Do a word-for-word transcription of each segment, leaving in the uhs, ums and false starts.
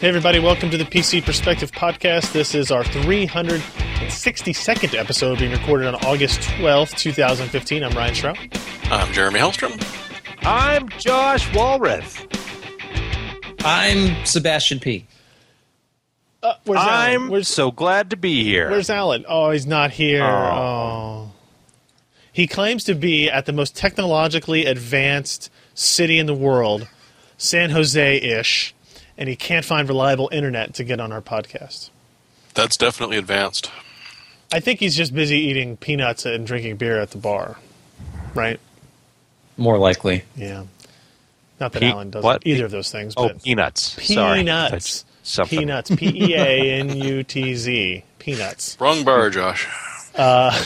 Hey everybody, welcome to the P C Perspective Podcast. This is our three hundred sixty-second episode being recorded on August twelfth, twenty fifteen. I'm Ryan Schraub. I'm Jeremy Hellstrom. I'm Josh Walrath. I'm Sebastian P. Uh, where's I'm Alan? Where's, so glad to be here. Where's Alan? Oh, he's not here. Oh. oh. He claims to be at the most technologically advanced city in the world, San Jose-ish, and he can't find reliable internet to get on our podcast. That's definitely advanced. I think he's just busy eating peanuts and drinking beer at the bar, right? More likely. Yeah. Not that Pe- Alan does either of those things. Oh, but peanuts. Peanuts. Sorry. Peanuts. P E A N U T Z. Peanuts. Wrong bar, Josh. Uh,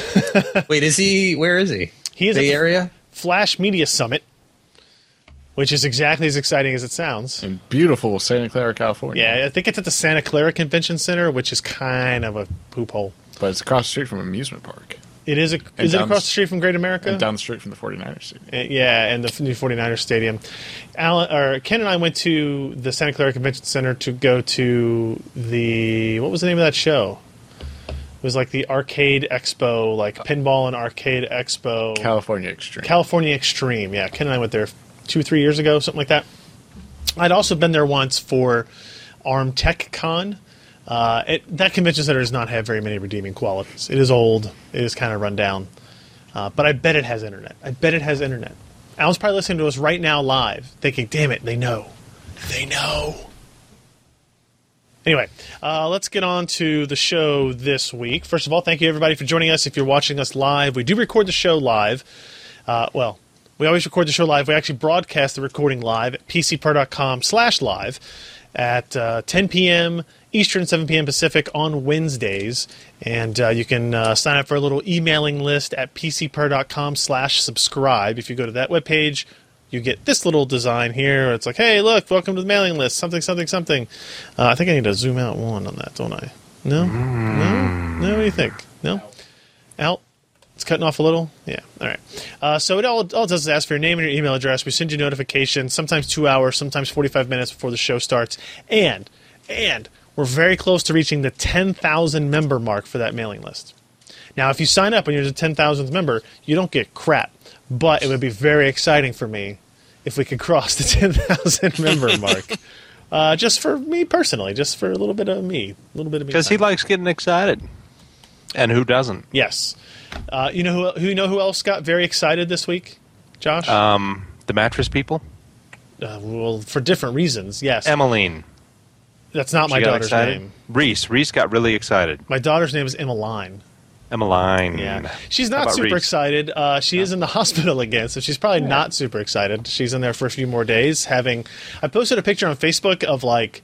Wait, is he? Where is he? He is Bay at the Area Flash Media Summit, which is exactly as exciting as it sounds. In beautiful Santa Clara, California. Yeah, I think it's at the Santa Clara Convention Center, which is kind of a poop hole. But it's across the street from an amusement park. It is. A, is it across the street from Great America? And down the street from the 49ers Stadium. Yeah, and the new 49ers Stadium. Alan, or Ken and I went to the Santa Clara Convention Center to go to the... What was the name of that show? It was like the Arcade Expo, like Pinball and Arcade Expo. California Extreme. California Extreme, yeah. Ken and I went there two, three years ago, something like that. I'd also been there once for A R M Tech Con. Uh, it, that convention center does not have very many redeeming qualities. It is old. It is kind of run down. Uh, but I bet it has internet. I bet it has internet. Alan's probably listening to us right now live thinking, damn it, they know. They know. Anyway, uh, let's get on to the show this week. First of all, thank you everybody for joining us. If you're watching us live, we do record the show live. Uh, well, we always record the show live. We actually broadcast the recording live at p c per dot com slash live at uh, ten p.m., Eastern, seven p.m. Pacific on Wednesdays. And uh, you can uh, sign up for a little emailing list at p c per dot com slash subscribe. If you go to that webpage, you get this little design here. It's like, hey, look, welcome to the mailing list, something, something, something. Uh, I think I need to zoom out one on that, don't I? No? No? No, what do you think? No? Out? It's cutting off a little? Yeah. All right. Uh, so it all, all it does is ask for your name and your email address. We send you notifications, sometimes two hours, sometimes forty-five minutes before the show starts. And, and... we're very close to reaching the ten thousand member mark for that mailing list. Now, if you sign up and you're the ten thousandth member, you don't get crap. But it would be very exciting for me if we could cross the ten thousand member mark. Uh, just for me personally, just for a little bit of me. a little bit of me. Because he likes getting excited. And who doesn't? Yes. Uh, you know who, who, you know who else got very excited this week, Josh? Um, the mattress people? Uh, well, for different reasons, yes. Emmeline. That's not she my daughter's excited. name. Reese. Reese got really excited. My daughter's name is Emmeline. Emmeline. Yeah. She's not super Reese? excited. Uh, she no. is in the hospital again, so she's probably yeah. not super excited. She's in there for a few more days. Having, I posted a picture on Facebook of like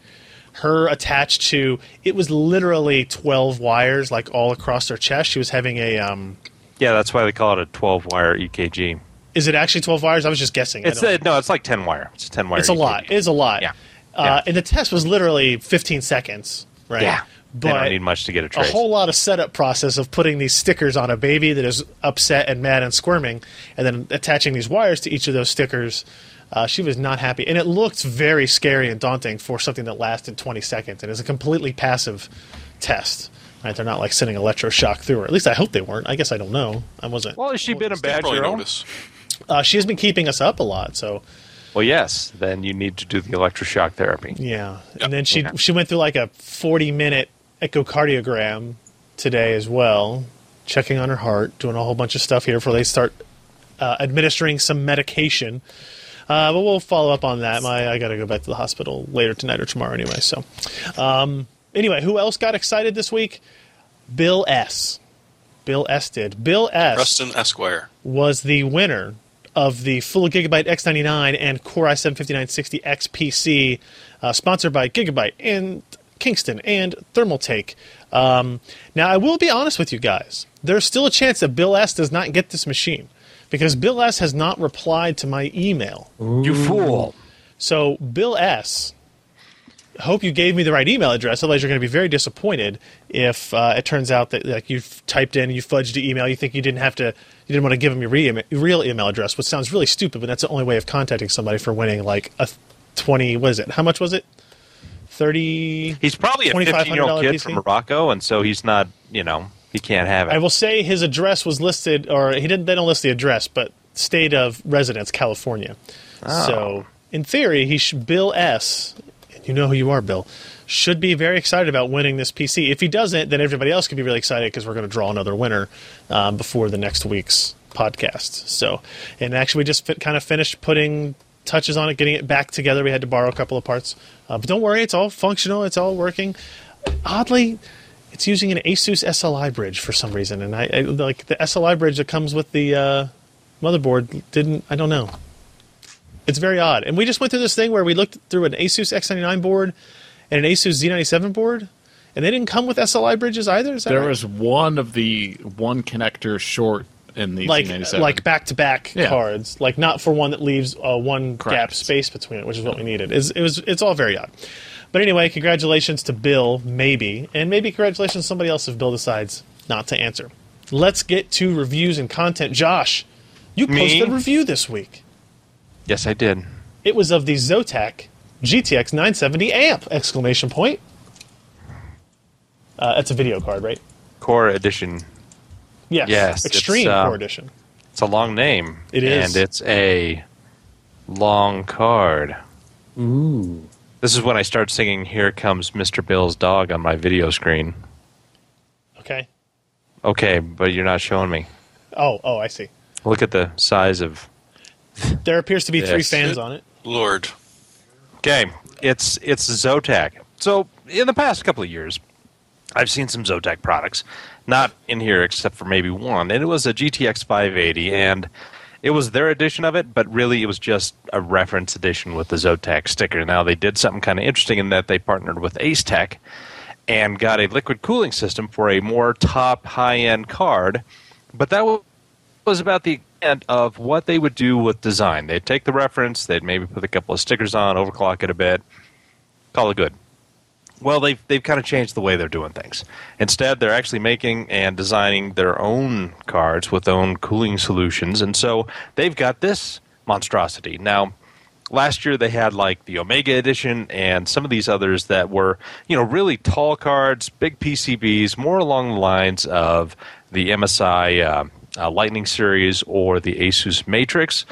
her attached to, it was literally twelve wires like all across her chest. She was having a... Um, yeah, that's why they call it a twelve-wire E K G. Is it actually twelve wires? I was just guessing. It's a, no, it's like ten-wire. It's a ten-wire It's E K G. a lot. It is a lot. Yeah. Yeah. Uh, and the test was literally fifteen seconds, right? Yeah, but they don't need much to get a trace. A whole lot of setup process of putting these stickers on a baby that is upset and mad and squirming, and then attaching these wires to each of those stickers. Uh, she was not happy. And it looked very scary and daunting for something that lasted twenty seconds. And it's a completely passive test. Right? They're not, like, sending electroshock through her. At least I hope they weren't. I guess I don't know. I wasn't. Well, has she been a bad girl? Uh, she has been keeping us up a lot, so... Well, yes. Then you need to do the electroshock therapy. Yeah, yep. And then she okay. she went through like a forty-minute echocardiogram today as well, checking on her heart, doing a whole bunch of stuff here before they start uh, administering some medication. Uh, but we'll follow up on that. My I got to go back to the hospital later tonight or tomorrow anyway. So, um, anyway, who else got excited this week? Bill S. Bill S. did. Bill S. Preston Esquire was the winner of the full Gigabyte X ninety-nine and Core i seven fifty-nine sixty X P C, uh, sponsored by Gigabyte and Kingston and Thermaltake. Um, now, I will be honest with you guys. There's still a chance that Bill S. does not get this machine because Bill S. has not replied to my email. Ooh. You fool. So, Bill S., hope you gave me the right email address. Otherwise, you're going to be very disappointed if uh, it turns out that like you've typed in, you fudged the email, you think you didn't have to... You didn't want to give them your real email address, which sounds really stupid, but that's the only way of contacting somebody for winning like a twenty, what is it? How much was it? thirty. He's probably a fifteen-year-old kid P C from Morocco, and so he's not, you know, he can't have it. I will say his address was listed, or he didn't. They don't list the address, but state of residence, California. Oh. So in theory, he should, Bill S. You know who you are, Bill. Should be very excited about winning this P C. If he doesn't, then everybody else could be really excited because we're going to draw another winner um, before the next week's podcast. So, and actually, we just fit, kind of finished putting touches on it, getting it back together. We had to borrow a couple of parts, uh, but don't worry, it's all functional. It's all working. Oddly, it's using an ASUS S L I bridge for some reason, and I, I like the S L I bridge that comes with the uh, motherboard. Didn't I don't know. It's very odd. And we just went through this thing where we looked through an ASUS X ninety-nine board and an ASUS Z ninety-seven board, and they didn't come with S L I bridges either? Is that there right? was one of the one connector short in the like, Z ninety-seven. Like back-to-back yeah. cards, like not for one that leaves uh, one Correct. gap space between it, which is what we needed. It's, it was, it's all very odd. But anyway, congratulations to Bill, maybe, and maybe congratulations to somebody else if Bill decides not to answer. Let's get to reviews and content. Josh, you posted Me? a review this week. Yes, I did. It was of the Zotac G T X nine seventy amp! Exclamation point. Uh, that's a video card, right? Core edition. Yes. yes Extreme uh, Core edition. It's a long name. It is. And it's a long card. Ooh. This is when I start singing Here Comes Mister Bill's Dog on my video screen. Okay. Okay, but you're not showing me. Oh, oh, I see. Look at the size of... There appears to be yes. three fans on it. Lord. Okay, it's it's Zotac. So in the past couple of years, I've seen some Zotac products, not in here except for maybe one, and it was a G T X five eighty, and it was their edition of it, but really it was just a reference edition with the Zotac sticker. Now they did something kind of interesting in that they partnered with Acetec and got a liquid cooling system for a more top high-end card, but that was about the And of what they would do with design. They'd take the reference, they'd maybe put a couple of stickers on, overclock it a bit, call it good. Well, they've, they've kind of changed the way they're doing things. Instead, they're actually making and designing their own cards with their own cooling solutions, and so they've got this monstrosity. Now, last year they had like the Omega Edition and some of these others that were, you know, really tall cards, big P C Bs, more along the lines of the M S I... Uh, Uh, Lightning series or the ASUS Matrix,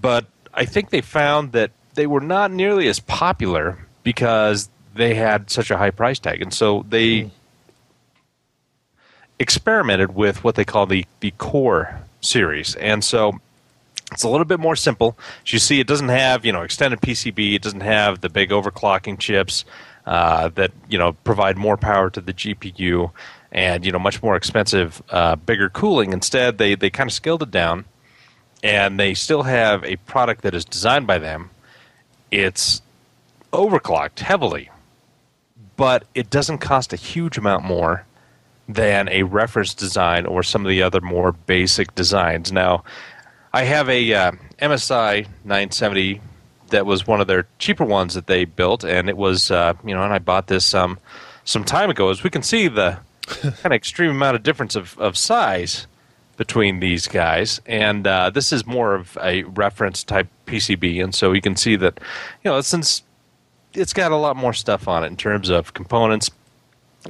but I think they found that they were not nearly as popular because they had such a high price tag, and so they mm. experimented with what they call the, the Core series, and so it's a little bit more simple. As you see, it doesn't have, you know, extended P C B, it doesn't have the big overclocking chips uh, that, you know, provide more power to the G P U. And, you know, much more expensive, uh, bigger cooling. Instead, they, they kind of scaled it down, and they still have a product that is designed by them. It's overclocked heavily, but it doesn't cost a huge amount more than a reference design or some of the other more basic designs. Now, I have a uh, M S I nine seventy that was one of their cheaper ones that they built, and it was, uh, you know, and I bought this um, some time ago. As we can see, the... kind of extreme amount of difference of, of size between these guys, and uh, this is more of a reference type P C B, and so you can see that, you know, since it's got a lot more stuff on it in terms of components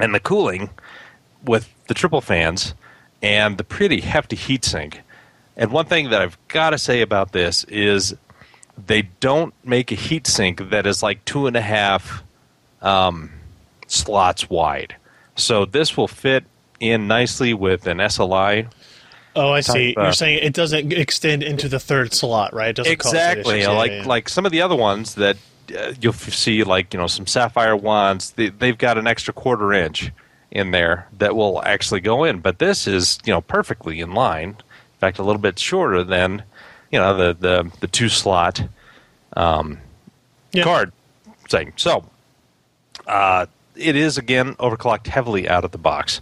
and the cooling with the triple fans and the pretty hefty heatsink. And one thing that I've got to say about this is they don't make a heatsink that is like two and a half um, slots wide. So this will fit in nicely with an S L I. Oh, I type, see. You're uh, saying it doesn't extend into the third slot, right? It doesn't exactly. Cause like yeah, yeah. like some of the other ones that uh, you'll see, like you know, some Sapphire ones. They, they've got an extra quarter inch in there that will actually go in. But this is, you know, perfectly in line. In fact, a little bit shorter than, you know, the the, the two slot um, yeah. card thing. So. Uh, It is, again, overclocked heavily out of the box.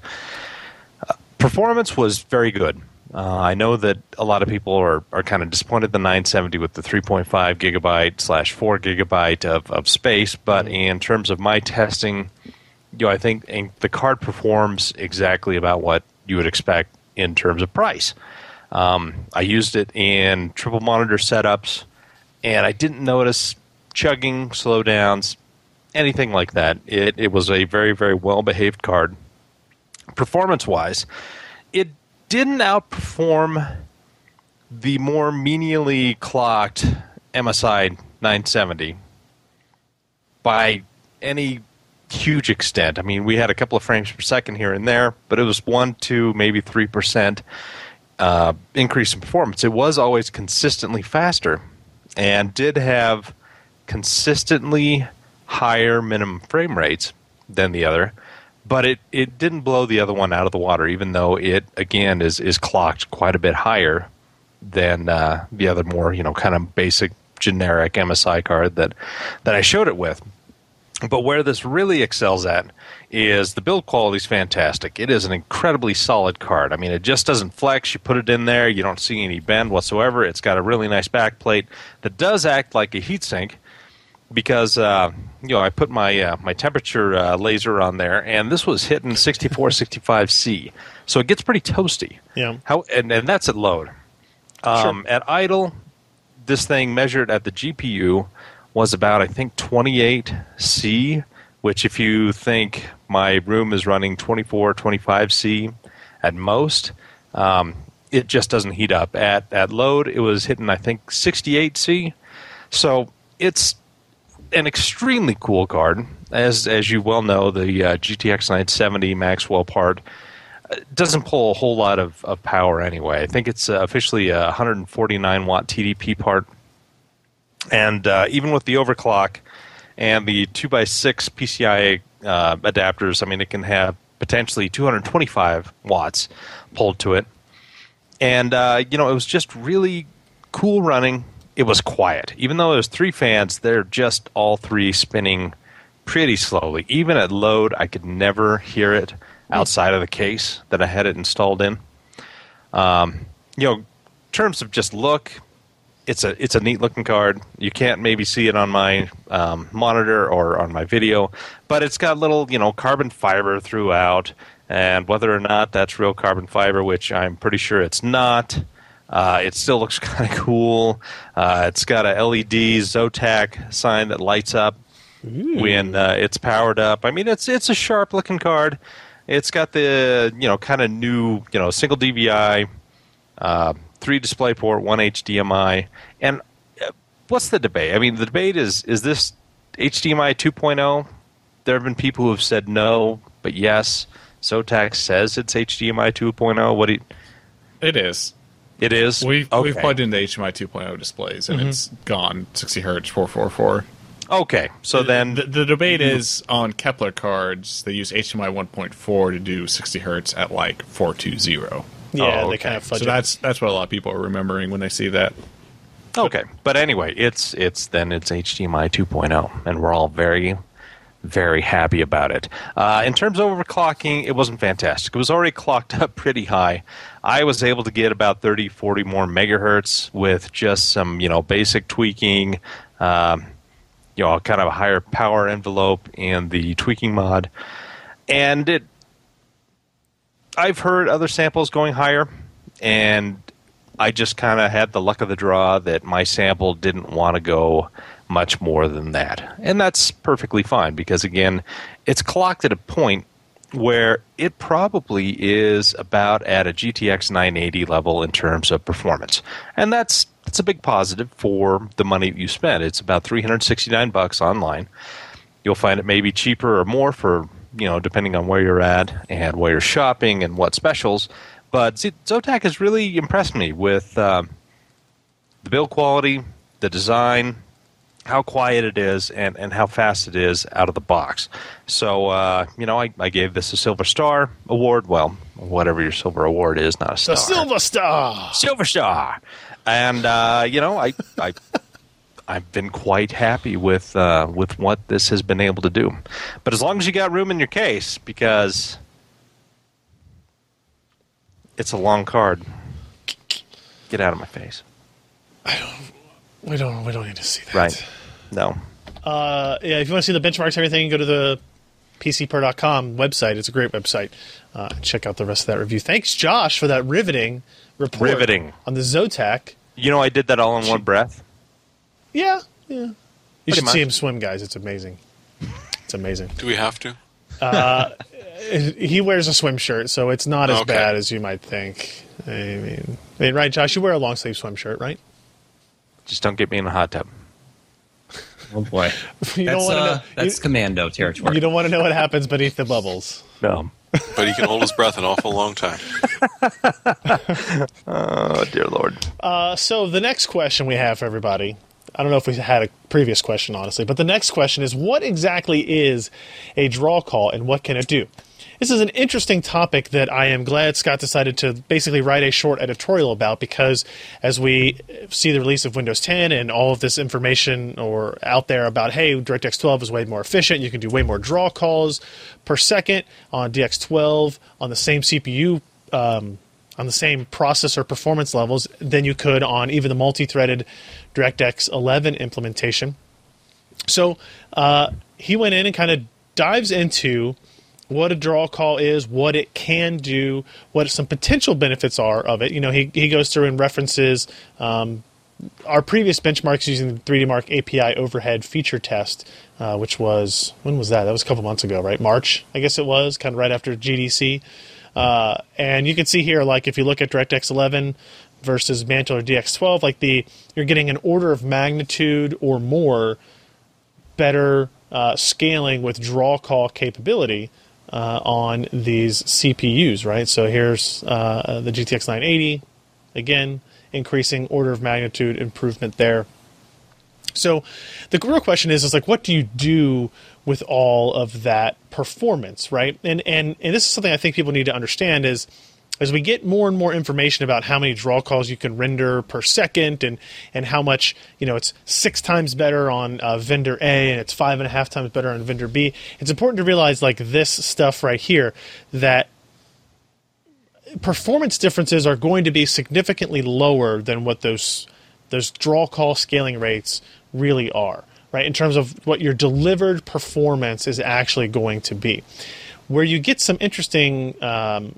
Uh, performance was very good. Uh, I know that a lot of people are, are kind of disappointed in the nine seventy with the three point five gigabyte slash four gigabyte of, of space, but in terms of my testing, you know, I think the card performs exactly about what you would expect in terms of price. Um, I used it in triple monitor setups, and I didn't notice chugging, slowdowns, anything like that. It it was a very, very well-behaved card. Performance-wise, it didn't outperform the more menially clocked M S I nine seventy by any huge extent. I mean, we had a couple of frames per second here and there, but it was one, two, maybe three percent uh, increase in performance. It was always consistently faster and did have consistently higher minimum frame rates than the other, but it, it didn't blow the other one out of the water, even though it, again, is, is clocked quite a bit higher than uh, the other more, you know, kind of basic generic M S I card that, that I showed it with. But where this really excels at is the build quality is fantastic. It is an incredibly solid card. I mean, it just doesn't flex. You put it in there, you don't see any bend whatsoever. It's got a really nice backplate that does act like a heatsink because, uh, you know, I put my uh, my temperature uh, laser on there, and this was hitting sixty-four, sixty-five C. So it gets pretty toasty. Yeah. How and, and that's at load. Um, sure. At idle, this thing measured at the G P U was about, I think, twenty-eight C, which if you think my room is running twenty-four, twenty-five C at most, um, it just doesn't heat up. At at load, it was hitting, I think, sixty-eight C. So it's an extremely cool card. As as you well know, the uh, G T X nine seventy Maxwell part doesn't pull a whole lot of, of power anyway. I think it's uh, officially a one forty-nine watt T D P part. And uh, even with the overclock and the two by six P C I uh, adapters, I mean, it can have potentially two twenty-five watts pulled to it. And, uh, you know, it was just really cool running. It was quiet. Even though it was three fans, they're just all three spinning pretty slowly. Even at load, I could never hear it outside of the case that I had it installed in. Um, you know, in terms of just look, It's a it's a neat looking card. You can't maybe see it on my um, monitor or on my video, but it's got little you know carbon fiber throughout, and whether or not that's real carbon fiber, which I'm pretty sure it's not, uh, it still looks kind of cool. Uh, it's got a L E D Zotac sign that lights up Ooh. when uh, it's powered up. I mean, it's it's a sharp looking card. It's got the you know kind of new you know single D V I. Uh, Three display port, one H D M I, and what's the debate? I mean, the debate is, is this H D M I two point oh? There have been people who have said no, but yes. Zotac says it's H D M I two point oh. What do you... It is. It is? We've, okay. we've plugged into H D M I two point oh displays, and mm-hmm. it's gone sixty hertz, four forty-four. Okay, so the, then... The, the debate mm-hmm. is on Kepler cards, they use H D M I one point four to do sixty hertz at like four twenty. Yeah, oh, okay. They kind of fudge. So that's that's what a lot of people are remembering when they see that. Okay, but anyway, it's it's then it's H D M I two point oh, and we're all very, very happy about it. Uh, in terms of overclocking, it wasn't fantastic. It was already clocked up pretty high. I was able to get about thirty, forty more megahertz with just some you know basic tweaking, um, you know, kind of a higher power envelope in the tweaking mod, and it. I've heard other samples going higher, and I just kind of had the luck of the draw that my sample didn't want to go much more than that. And that's perfectly fine because, again, it's clocked at a point where it probably is about at a G T X nine eighty level in terms of performance. And that's that's a big positive for the money you spend. It's about three sixty-nine bucks online. You'll find it maybe cheaper or more for... you know, depending on where you're at and where you're shopping and what specials. But Zotac has really impressed me with uh, the build quality, the design, how quiet it is, and, and how fast it is out of the box. So, uh, you know, I, I gave this a Silver Star award. Well, whatever your Silver Award is, not a star. A Silver Star! Silver Star! And, uh, you know, I... I I've been quite happy with uh, with what this has been able to do. But as long as you got room in your case, because it's a long card. Get out of my face. I don't, we don't we don't need to see that. Right. No. Uh, yeah, if you want to see the benchmarks and everything, go to the P C per dot com website. It's a great website. Uh, check out the rest of that review. Thanks, Josh, for that riveting report riveting. on the Zotac. You know, I did that all in one breath. Yeah, yeah. You Pretty should much. see him swim, guys. It's amazing. It's amazing. Do we have to? Uh, he wears a swim shirt, so it's not as okay. bad as you might think. I mean, I mean, right, Josh? You wear a long sleeve swim shirt, right? Just don't get me in a hot tub. Oh boy, you that's, don't wanna uh, know, that's you, commando territory. You don't want to know what happens beneath the bubbles. No, but he can hold his breath an awful long time. Oh dear Lord. Uh, so the next question we have for everybody. I don't know if we had a previous question, honestly, but the next question is, what exactly is a draw call and what can it do? This is an interesting topic that I am glad Scott decided to basically write a short editorial about, because as we see the release of Windows ten and all of this information or out there about, hey, DirectX twelve is way more efficient, you can do way more draw calls per second on D X twelve on the same C P U um on the same processor performance levels than you could on even the multi-threaded DirectX eleven implementation. So uh, he went in and kind of dives into what a draw call is, what it can do, what some potential benefits are of it. You know, he, he goes through and references um, our previous benchmarks using the three D Mark A P I overhead feature test, uh, which was, when was that? That was a couple months ago, right? March, I guess it was, kind of right after G D C. Uh, and you can see here, like, if you look at DirectX eleven versus Mantle or D X twelve, like, the you're getting an order of magnitude or more better uh, scaling with draw call capability uh, on these C P Us, right? So here's uh, the G T X nine eighty, again, increasing order of magnitude improvement there. So the real question is, is like, what do you do with all of that performance, right? And, and and this is something I think people need to understand is, as we get more and more information about how many draw calls you can render per second and, and how much, you know, it's six times better on uh, vendor A and it's five and a half times better on vendor B, it's important to realize, like, this stuff right here, that performance differences are going to be significantly lower than what those those draw call scaling rates really are, right? In terms of what your delivered performance is actually going to be. Where you get some interesting um,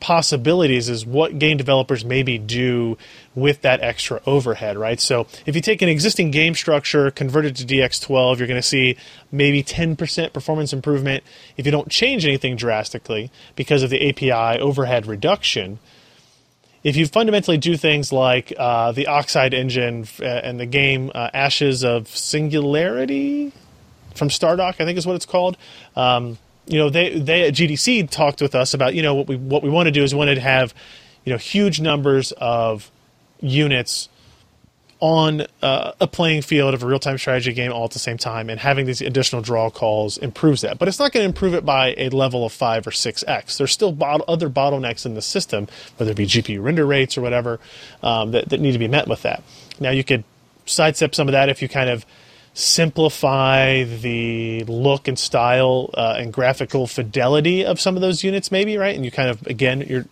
possibilities is what game developers maybe do with that extra overhead, right? So if you take an existing game structure, convert it to D X twelve, you're going to see maybe ten percent performance improvement if you don't change anything drastically because of the A P I overhead reduction. If you fundamentally do things like uh, the Oxide engine f- and the game uh, Ashes of Singularity from Stardock, I think is what it's called. Um, you know, they they at G D C talked with us about, you know, what we what we want to do is we want to have, you know, huge numbers of units on uh, a playing field of a real-time strategy game all at the same time, and having these additional draw calls improves that. But it's not going to improve it by a level of five or six x. There's still bot- other bottlenecks in the system, whether it be G P U render rates or whatever, um, that, that need to be met with that. Now, you could sidestep some of that if you kind of simplify the look and style uh, and graphical fidelity of some of those units maybe, right? And you kind of, again, you're...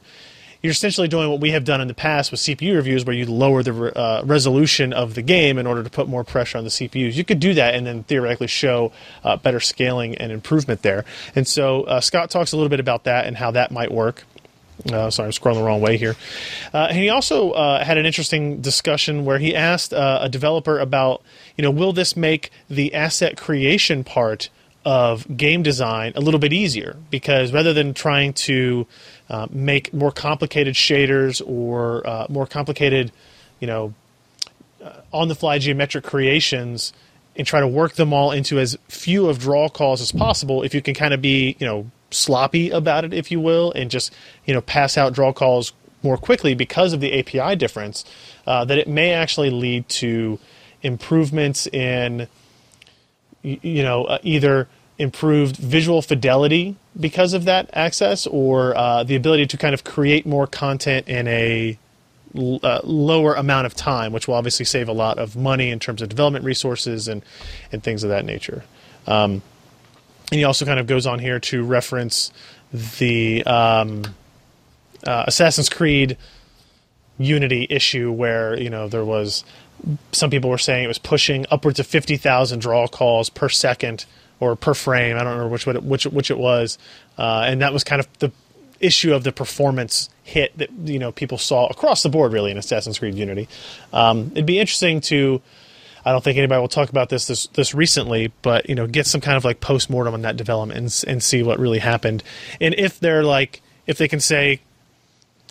You're essentially doing what we have done in the past with C P U reviews, where you lower the uh, resolution of the game in order to put more pressure on the C P Us. You could do that and then theoretically show uh, better scaling and improvement there. And so uh, Scott talks a little bit about that and how that might work. Uh, sorry, I'm scrolling the wrong way here. Uh, and he also uh, had an interesting discussion where he asked uh, a developer about, you know, will this make the asset creation part of game design a little bit easier? Because rather than trying to Uh, make more complicated shaders or uh, more complicated, you know, uh, on-the-fly geometric creations and try to work them all into as few of draw calls as possible, if you can kind of be, you know, sloppy about it, if you will, and just, you know, pass out draw calls more quickly because of the A P I difference, uh, that it may actually lead to improvements in, you know, uh, either improved visual fidelity because of that access, or uh, the ability to kind of create more content in a l- uh, lower amount of time, which will obviously save a lot of money in terms of development resources and, and things of that nature. Um, and he also kind of goes on here to reference the um, uh, Assassin's Creed Unity issue, where, you know, there was, some people were saying it was pushing upwards of fifty thousand draw calls per second or per frame, I don't remember which which which it was, uh, and that was kind of the issue of the performance hit that, you know, people saw across the board really in Assassin's Creed Unity. Um, it'd be interesting to, I don't think anybody will talk about this this, this recently, but, you know, get some kind of like post-mortem on that development and, and see what really happened. And if they're like, if they can say,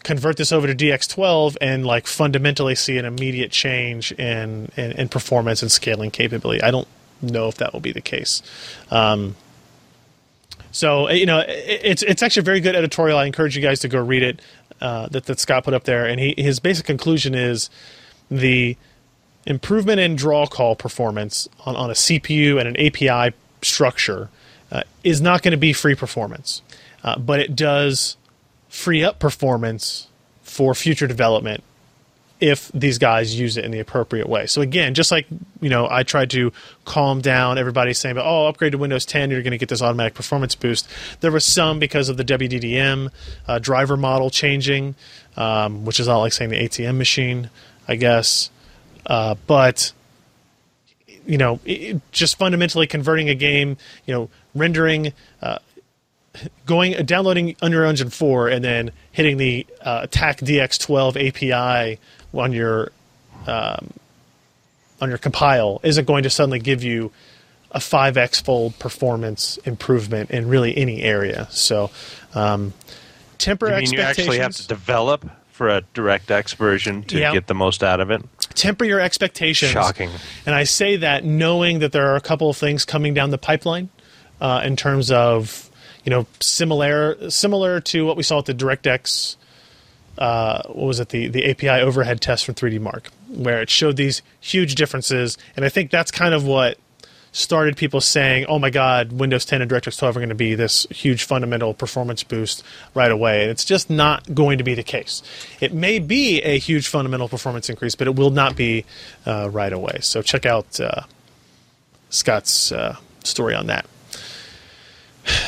convert this over to D X twelve and like fundamentally see an immediate change in, in, in performance and scaling capability. I don't know if that will be the case. Um, so, you know, it, it's, it's actually a very good editorial. I encourage you guys to go read it, uh, that, that Scott put up there. And he, his basic conclusion is the improvement in draw call performance on, on a C P U and an A P I structure uh, is not going to be free performance, uh, but it does free up performance for future development if these guys use it in the appropriate way. So again, just like, you know, I tried to calm down everybody saying, oh, upgrade to Windows ten, you're going to get this automatic performance boost. There was some because of the W D D M uh, driver model changing, um, which is not like saying the A T M machine, I guess. Uh, but, you know, it, just fundamentally converting a game, you know, rendering... Uh, Going downloading Unreal Engine four and then hitting the uh, Attack D X twelve A P I on your um, on your compile isn't going to suddenly give you a five x fold performance improvement in really any area. So um, temper you mean expectations. You actually have to develop for a DirectX version to yeah. get the most out of it. Temper your expectations. Shocking. And I say that knowing that there are a couple of things coming down the pipeline uh, in terms of. You know, similar similar to what we saw at the DirectX, uh, what was it, the, the A P I overhead test from three D Mark, where it showed these huge differences. And I think that's kind of what started people saying, oh, my God, Windows ten and DirectX twelve are going to be this huge fundamental performance boost right away. And it's just not going to be the case. It may be a huge fundamental performance increase, but it will not be uh, right away. So check out uh, Scott's uh, story on that.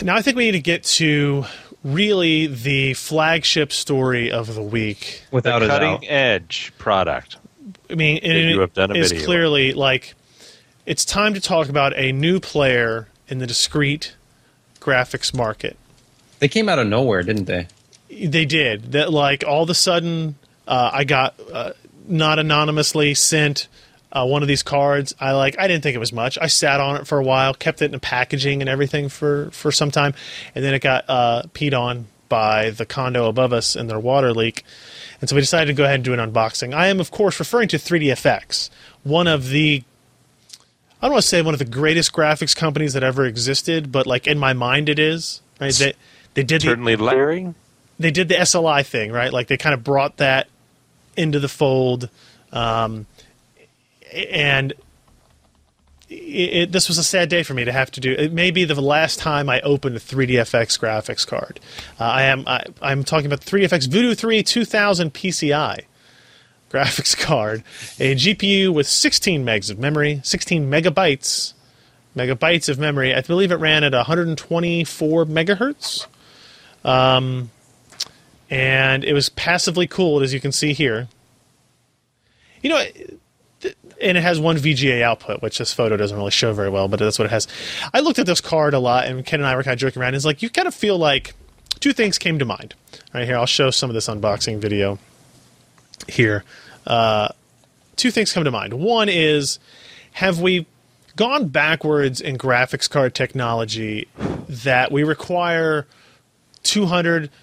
Now I think we need to get to really the flagship story of the week. Without a doubt. The cutting edge product. I mean, it is clearly like it's time to talk about a new player in the discrete graphics market. They came out of nowhere, didn't they? They did. That like all of a sudden uh, I got uh, not anonymously sent Uh, one of these cards. I like. I didn't think it was much. I sat on it for a while, kept it in the packaging and everything for, for some time, and then it got uh, peed on by the condo above us and their water leak, and so we decided to go ahead and do an unboxing. I am, of course, referring to three D F X, one of the, I don't want to say one of the greatest graphics companies that ever existed, but like in my mind it is. Right? They they did certainly the, Larry. They did the S L I thing, right? Like they kind of brought that into the fold. Um, And it, it, this was a sad day for me to have to do. It may be the last time I opened a three D F X graphics card. Uh, I am I, I'm talking about the three D F X Voodoo three two thousand P C I graphics card, a G P U with sixteen megs of memory, sixteen megabytes, megabytes of memory. I believe it ran at one twenty-four megahertz, um, and it was passively cooled, as you can see here. You know. It, And it has one V G A output, which this photo doesn't really show very well, but that's what it has. I looked at this card a lot, and Ken and I were kind of joking around. It's like, you kind of feel like two things came to mind. All right, here, I'll show some of this unboxing video here. Uh, two things come to mind. One is, have we gone backwards in graphics card technology that we require two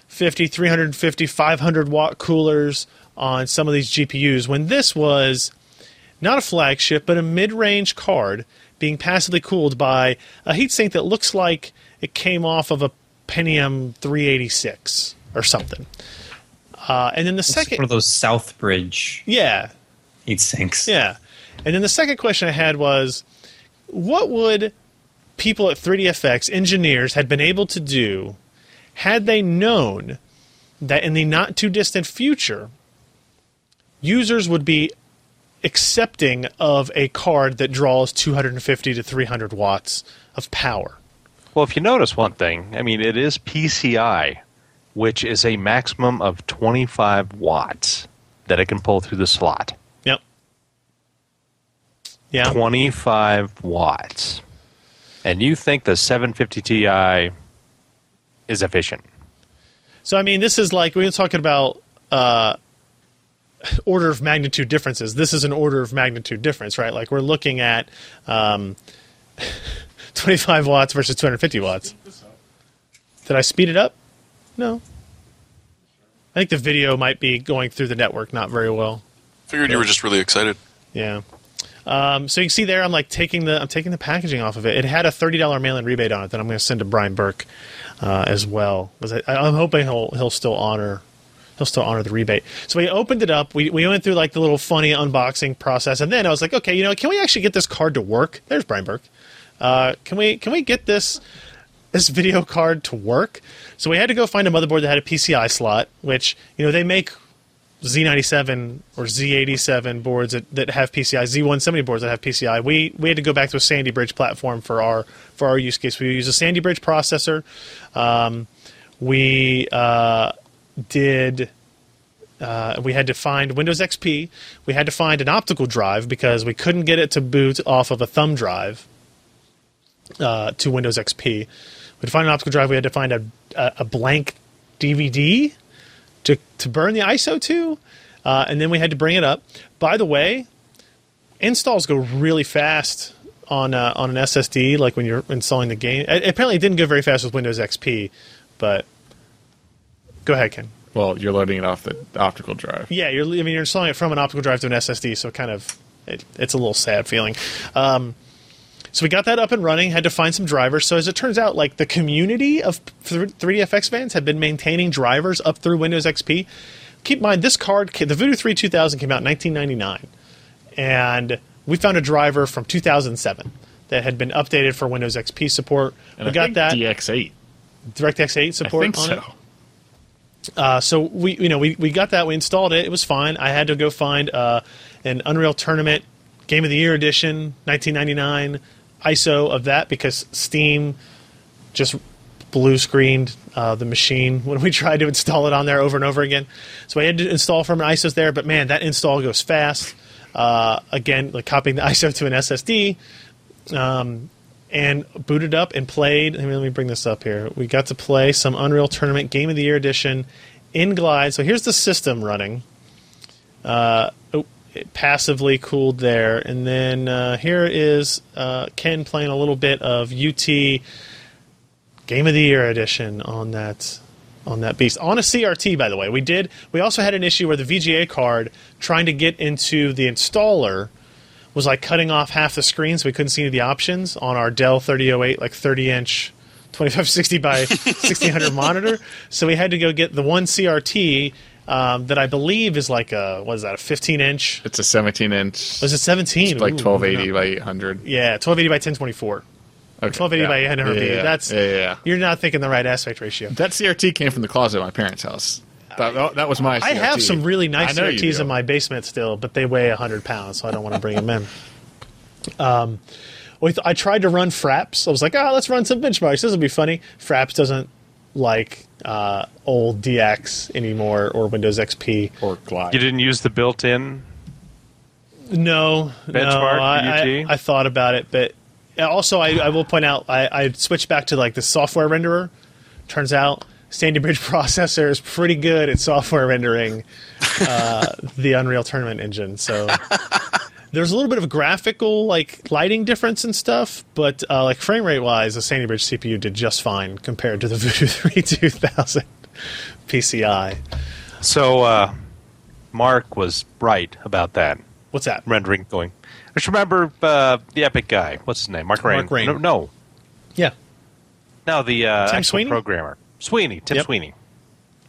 fifty, three fifty, five hundred watt coolers on some of these G P Us when this was... not a flagship, but a mid-range card being passively cooled by a heatsink that looks like it came off of a Pentium three eighty-six or something. Uh, and then the it's second... one of those South Bridge yeah. heatsinks. Yeah. And then the second question I had was, what would people at three D F X, engineers, had been able to do had they known that in the not-too-distant future, users would be... accepting of a card that draws two fifty to three hundred watts of power. Well, if you notice one thing, I mean, it is P C I, which is a maximum of twenty-five watts that it can pull through the slot. Yep. Yeah. twenty-five watts. And you think the seven fifty T I is efficient. So, I mean, this is like, we were talking about... Uh, order of magnitude differences. This is an order of magnitude difference, right? Like we're looking at um, twenty-five watts versus two hundred fifty watts. Did I speed it up? No. I think the video might be going through the network not very well. Figured yeah. You were just really excited. Yeah. Um, so you can see there, I'm like taking the I'm taking the packaging off of it. It had a thirty dollars mail-in rebate on it that I'm going to send to Brian Burke uh, as well. I, I'm hoping he'll he'll still honor he'll still honor the rebate. So we opened it up. We we went through like the little funny unboxing process, and then I was like, okay, you know, can we actually get this card to work? There's Brian Burke. Uh, can we can we get this this video card to work? So we had to go find a motherboard that had a P C I slot, which, you know, they make Z ninety-seven or Z eighty-seven boards that, that have P C I, Z one seventy boards that have P C I. We we had to go back to a Sandy Bridge platform for our for our use case. We use a Sandy Bridge processor. Um, we uh, did. Uh, we had to find Windows X P. We had to find an optical drive because we couldn't get it to boot off of a thumb drive uh, to Windows X P. We had to find an optical drive. We had to find a a, a blank D V D To, to burn the I S O to, uh, and then we had to bring it up. By the way, installs go really fast on uh, on an S S D, like when you're installing the game. It, apparently it didn't go very fast with Windows X P, but go ahead, Ken. Well, you're loading it off the optical drive. Yeah, you're, I mean, you're installing it from an optical drive to an S S D, so kind of it, it's a little sad feeling. Um, so we got that up and running, had to find some drivers. So as it turns out, like the community of three D F X fans have been maintaining drivers up through Windows X P. Keep in mind, this card, the Voodoo three two thousand came out in nineteen ninety-nine. And we found a driver from two thousand seven that had been updated for Windows X P support. And we I got think that. D X eight. DirectX eight support I think on so. it. Uh, so we, you know, we, we got that. We installed it. It was fine. I had to go find uh, an Unreal Tournament Game of the Year edition, nineteen ninety-nine. I S O of that because Steam just blue screened uh, the machine when we tried to install it on there over and over again. So I had to install from an I S Os there, but man, that install goes fast. Uh, again, like copying the I S O to an S S D, um, and booted up and played. I mean, let me bring this up here. We got to play some Unreal Tournament Game of the Year edition in Glide. So here's the system running. Uh, oh. It passively cooled there, and then uh, here is uh, Ken playing a little bit of U T Game of the Year edition on that on that beast on a C R T. By the way, we did. We also had an issue where the V G A card trying to get into the installer was like cutting off half the screen, so we couldn't see any of the options on our Dell thirty oh eight, like thirty inch twenty-five sixty by sixteen hundred monitor. So we had to go get the one C R T. Um, that I believe is like a, what is that, a fifteen inch? It's a seventeen inch. Was it seventeen? It's like twelve eighty Ooh, no. by eight hundred. Yeah, twelve eighty by ten twenty-four. Okay, twelve eighty yeah. by eight hundred. Yeah, yeah, that's, yeah, yeah. You're not thinking the right aspect ratio. That C R T came from the closet at my parents' house. That, that was my C R T. I have some really nice C R Ts in my basement still, but they weigh one hundred pounds, so I don't want to bring them in. Um, I tried to run Fraps. I was like, oh, let's run some benchmarks. This will be funny. Fraps doesn't like uh, old D X anymore, or Windows X P, or Glide. You didn't use the built-in. No, benchmark. No, I, I, I thought about it, but also I, I will point out I, I switched back to like the software renderer. Turns out Sandy Bridge processor is pretty good at software rendering uh, the Unreal Tournament engine, so. There's a little bit of a graphical, like, lighting difference and stuff, but, uh, like, frame rate-wise, the Sandy Bridge C P U did just fine compared to the Voodoo three two thousand P C I. So, uh, Mark was right about that. What's that? Rendering going. Just remember uh, the Epic guy. What's his name? Mark Rain. Mark Rain. No, no. Yeah. No, the uh, Tim actual Sweeney? Programmer. Sweeney. Tim yep. Sweeney.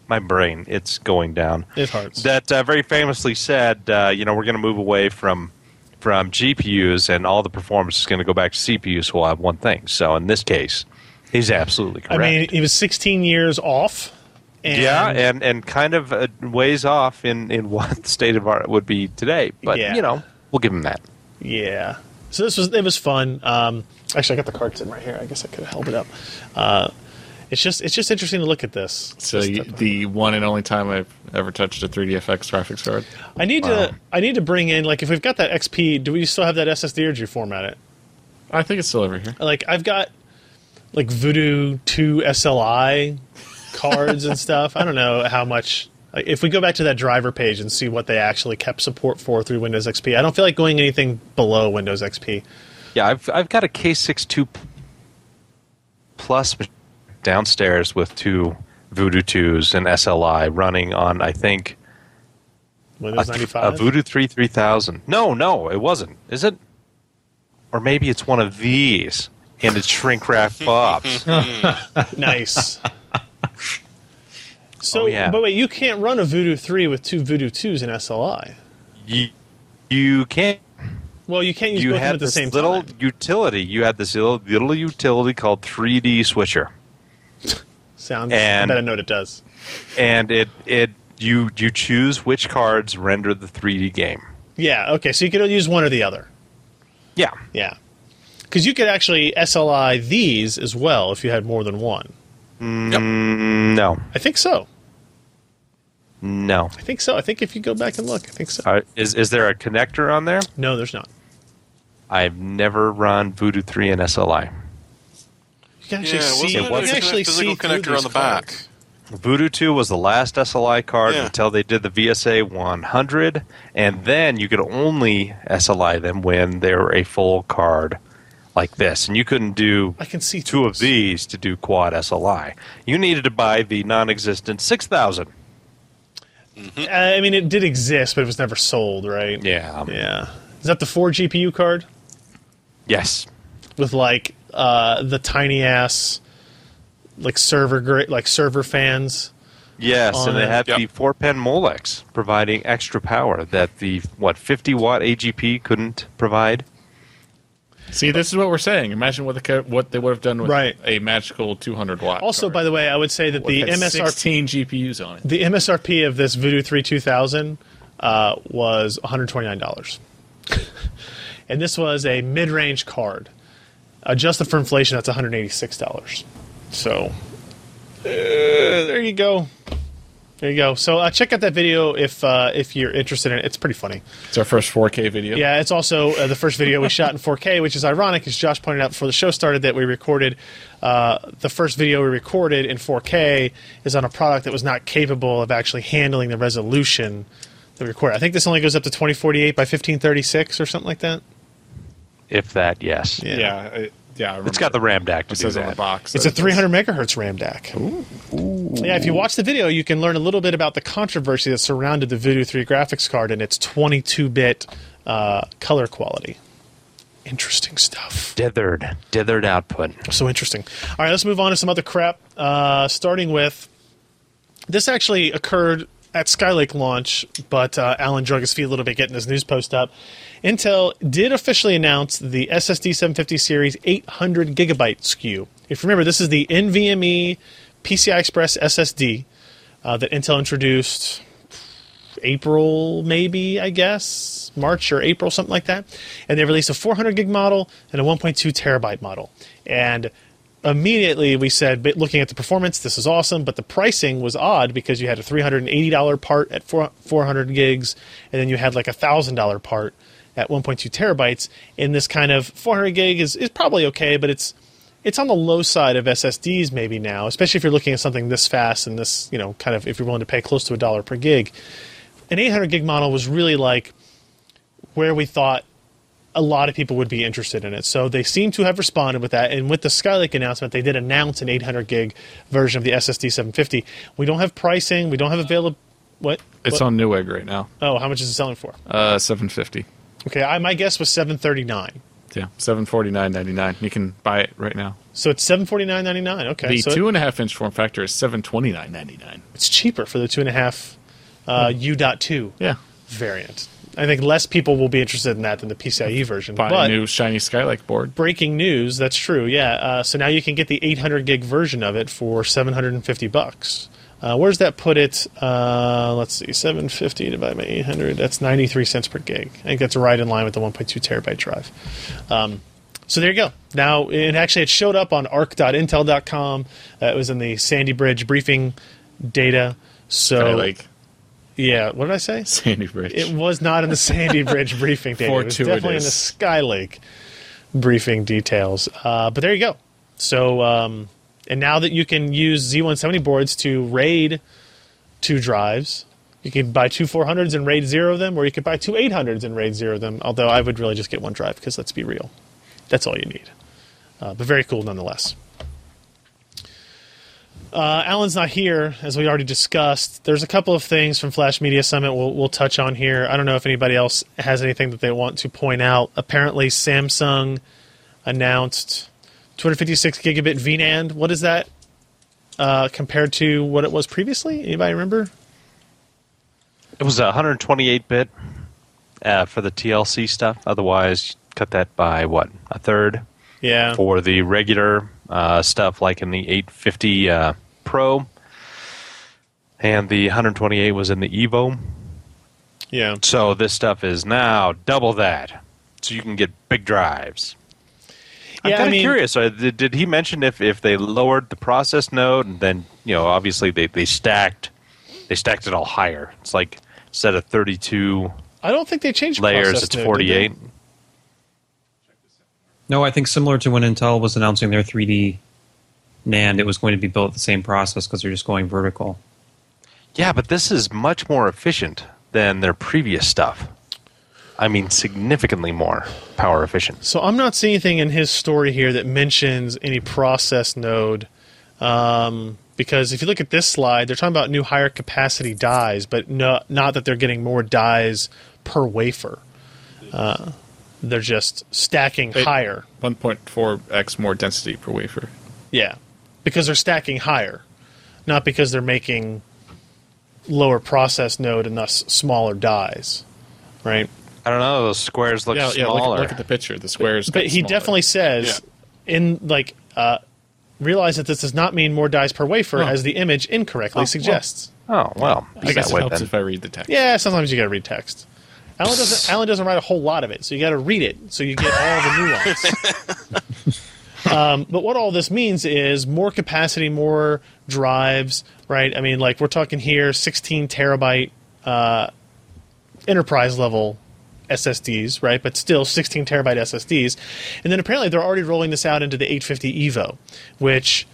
My brain, it's going down. It hurts. That uh, very famously said, uh, you know, we're going to move away from... from G P Us, and all the performance is going to go back to C P Us, so we'll have one thing. So in this case, he's absolutely correct. I mean, he was sixteen years off. And yeah, and, and kind of a ways off in, in what the state of art would be today. But, yeah. you know, we'll give him that. Yeah. So this was it was fun. Um, actually, I got the cards in right here. I guess I could have held it up. Uh, it's just it's just interesting to look at this. So you, the one and only time I've ever touched a three D F X graphics card. I need wow. to I need to bring in, like, if we've got that X P, do we still have that S S D or do you format it? I think it's still over here. Like, I've got like Voodoo two S L I cards and stuff. I don't know how much If we go back to that driver page and see what they actually kept support for through Windows X P, I don't feel like going anything below Windows X P. Yeah, I've I've got a K sixty-two Plus downstairs with two Voodoo twos and S L I running on, I think, Windows ninety-five? A, a Voodoo three three thousand. No, no, it wasn't. Is it? Or maybe it's one of these, and it's shrink-wrapped Bobs. Nice. So, oh, yeah. But wait, you can't run a Voodoo three with two Voodoo twos in S L I. You, you can't. Well, you can't use you both had at the this same little time. Utility. You had this little, little utility called three D Switcher. Sounds. And, I bet I know what it does. And it it you you choose which cards render the three D game. Yeah. Okay. So you could use one or the other. Yeah. Yeah. Because you could actually S L I these as well if you had more than one. Nope. No. I think so. No. I think so. I think if you go back and look, I think so. Uh, is is there a connector on there? No, there's not. I've never run Voodoo three and S L I. You can actually yeah, see, it was, you can actually physical see connector on the cards. Back. Voodoo two was the last S L I card yeah. until they did the V S A one hundred, and then you could only S L I them when they were a full card. Like this, and you couldn't do I can see two those. Of these to do quad S L I. You needed to buy the non-existent six thousand. Mm-hmm. I mean, it did exist, but it was never sold, right? Yeah. Yeah. Is that the four G P U card? Yes. With like uh, the tiny ass, like server like server fans. Yes, and they had yep. the four pin Molex providing extra power that the what fifty watt A G P couldn't provide. See, this is what we're saying. Imagine what the what they would have done with right. a magical two hundred watt. Also, card. By the way, I would say that well, the M S R P sixteen G P Us on it. The M S R P of this Voodoo three two thousand uh, was one hundred twenty-nine dollars, and this was a mid-range card. Adjusted for inflation, that's one hundred eighty-six dollars. So uh, there you go, there you go. So uh, check out that video if uh, if you're interested in it. It's pretty funny. It's our first four K video. Yeah, it's also uh, the first video we shot in four K, which is ironic, as Josh pointed out before the show started, that we recorded uh, the first video we recorded in four K is on a product that was not capable of actually handling the resolution that we recorded. I think this only goes up to twenty forty-eight by fifteen thirty-six or something like that. If that, yes. Yeah, yeah. It, Yeah, it's got the RAM D A C to do that. On the box. It's a three hundred megahertz RAM D A C. Ooh. Ooh. Yeah, if you watch the video, you can learn a little bit about the controversy that surrounded the Voodoo three graphics card and its twenty-two bit uh, color quality. Interesting stuff. Dithered. Dithered output. So interesting. All right, let's move on to some other crap, uh, starting with... This actually occurred at Skylake launch, but uh, Alan drug his feet a little bit getting his news post up. Intel did officially announce the S S D seven fifty series eight hundred gigabyte S K U. If you remember, this is the NVMe P C I Express S S D uh, that Intel introduced April, maybe, I guess, March or April, something like that. And they released a four hundred gig model and a one point two terabyte model. And immediately we said, but looking at the performance, this is awesome, but the pricing was odd because you had a three hundred eighty dollars part at four hundred gigs, and then you had like a one thousand dollars part at one point two terabytes, and this kind of four hundred gig is, is probably okay, but it's it's on the low side of S S Ds maybe now, especially if you're looking at something this fast and this, you know, kind of if you're willing to pay close to a dollar per gig. An eight hundred gig model was really like where we thought a lot of people would be interested in it. So they seem to have responded with that, and with the Skylake announcement, they did announce an eight hundred gig version of the S S D seven fifty. We don't have pricing, we don't have available. What? It's what? On Newegg right now. Oh, how much is it selling for? Uh, seven fifty. Okay, I, my guess was seven thirty-nine. Yeah, seven forty-nine ninety-nine. You can buy it right now. So it's seven forty-nine ninety-nine. Okay. The so two and a half inch form factor is seven twenty-nine ninety-nine. It's cheaper for the two and a half uh, U point two yeah. variant. I think less people will be interested in that than the P C I E version. Buy but a new shiny Skylake board. Breaking news. That's true. Yeah. Uh, so now you can get the eight hundred gig version of it for seven hundred fifty bucks. Uh, where does that put it? Uh, let's see, seven fifty divided by eight hundred. That's ninety-three cents per gig. I think that's right in line with the one point two terabyte drive. Um, so there you go. Now, it actually it showed up on arc dot intel dot com. Uh, it was in the Sandy Bridge briefing data. So Skylake. Yeah, what did I say? Sandy Bridge. It was not in the Sandy Bridge briefing data. It was definitely in the Skylake briefing details. Uh, but there you go. So... Um, And now that you can use Z one seventy boards to raid two drives. You could buy two four hundreds and RAID zero them, or you could buy two eight hundreds and RAID zero them, although I would really just get one drive because, let's be real, that's all you need. Uh, but very cool nonetheless. Uh, Alan's not here, as we already discussed. There's a couple of things from Flash Media Summit we'll, we'll touch on here. I don't know if anybody else has anything that they want to point out. Apparently, Samsung announced two fifty-six gigabit V NAND. What is that uh, compared to what it was previously? Anybody remember? It was one twenty-eight bit uh, for the T L C stuff. Otherwise, cut that by, what, a third? Yeah. For the regular Uh, stuff like in the eight fifty uh, Pro, and the one twenty-eight was in the Evo. Yeah. So this stuff is now double that, so you can get big drives. I'm yeah, kind of I mean, curious. So did, did he mention if, if they lowered the process node, and then, you know, obviously they, they stacked they stacked it all higher? It's like instead of thirty-two. I don't think they changed layers. It's forty-eight. Node, No, I think similar to when Intel was announcing their three D NAND, it was going to be built the same process because they're just going vertical. Yeah, but this is much more efficient than their previous stuff. I mean, significantly more power efficient. So I'm not seeing anything in his story here that mentions any process node. Um, because if you look at this slide, they're talking about new higher capacity dies, but no, not that they're getting more dies per wafer. Uh They're just stacking it, higher. one point four x more density per wafer. Yeah, because they're stacking higher, not because they're making lower process node and thus smaller dies, right? I don't know. Those squares look yeah, smaller. Yeah, look, look at the picture. The squares But, but he smaller. definitely says, yeah. in like, uh, realize that this does not mean more dies per wafer, oh. as the image incorrectly oh, suggests. Well. Oh, well. I guess it helps then. if I read the text. Yeah, sometimes you got to read text. Alan doesn't, Alan doesn't write a whole lot of it, so you got to read it so you get all the nuance. um, but what all this means is more capacity, more drives, right? I mean, like, we're talking here sixteen terabyte uh, enterprise-level S S Ds, right? But still sixteen terabyte S S Ds. And then apparently they're already rolling this out into the eight fifty Evo, which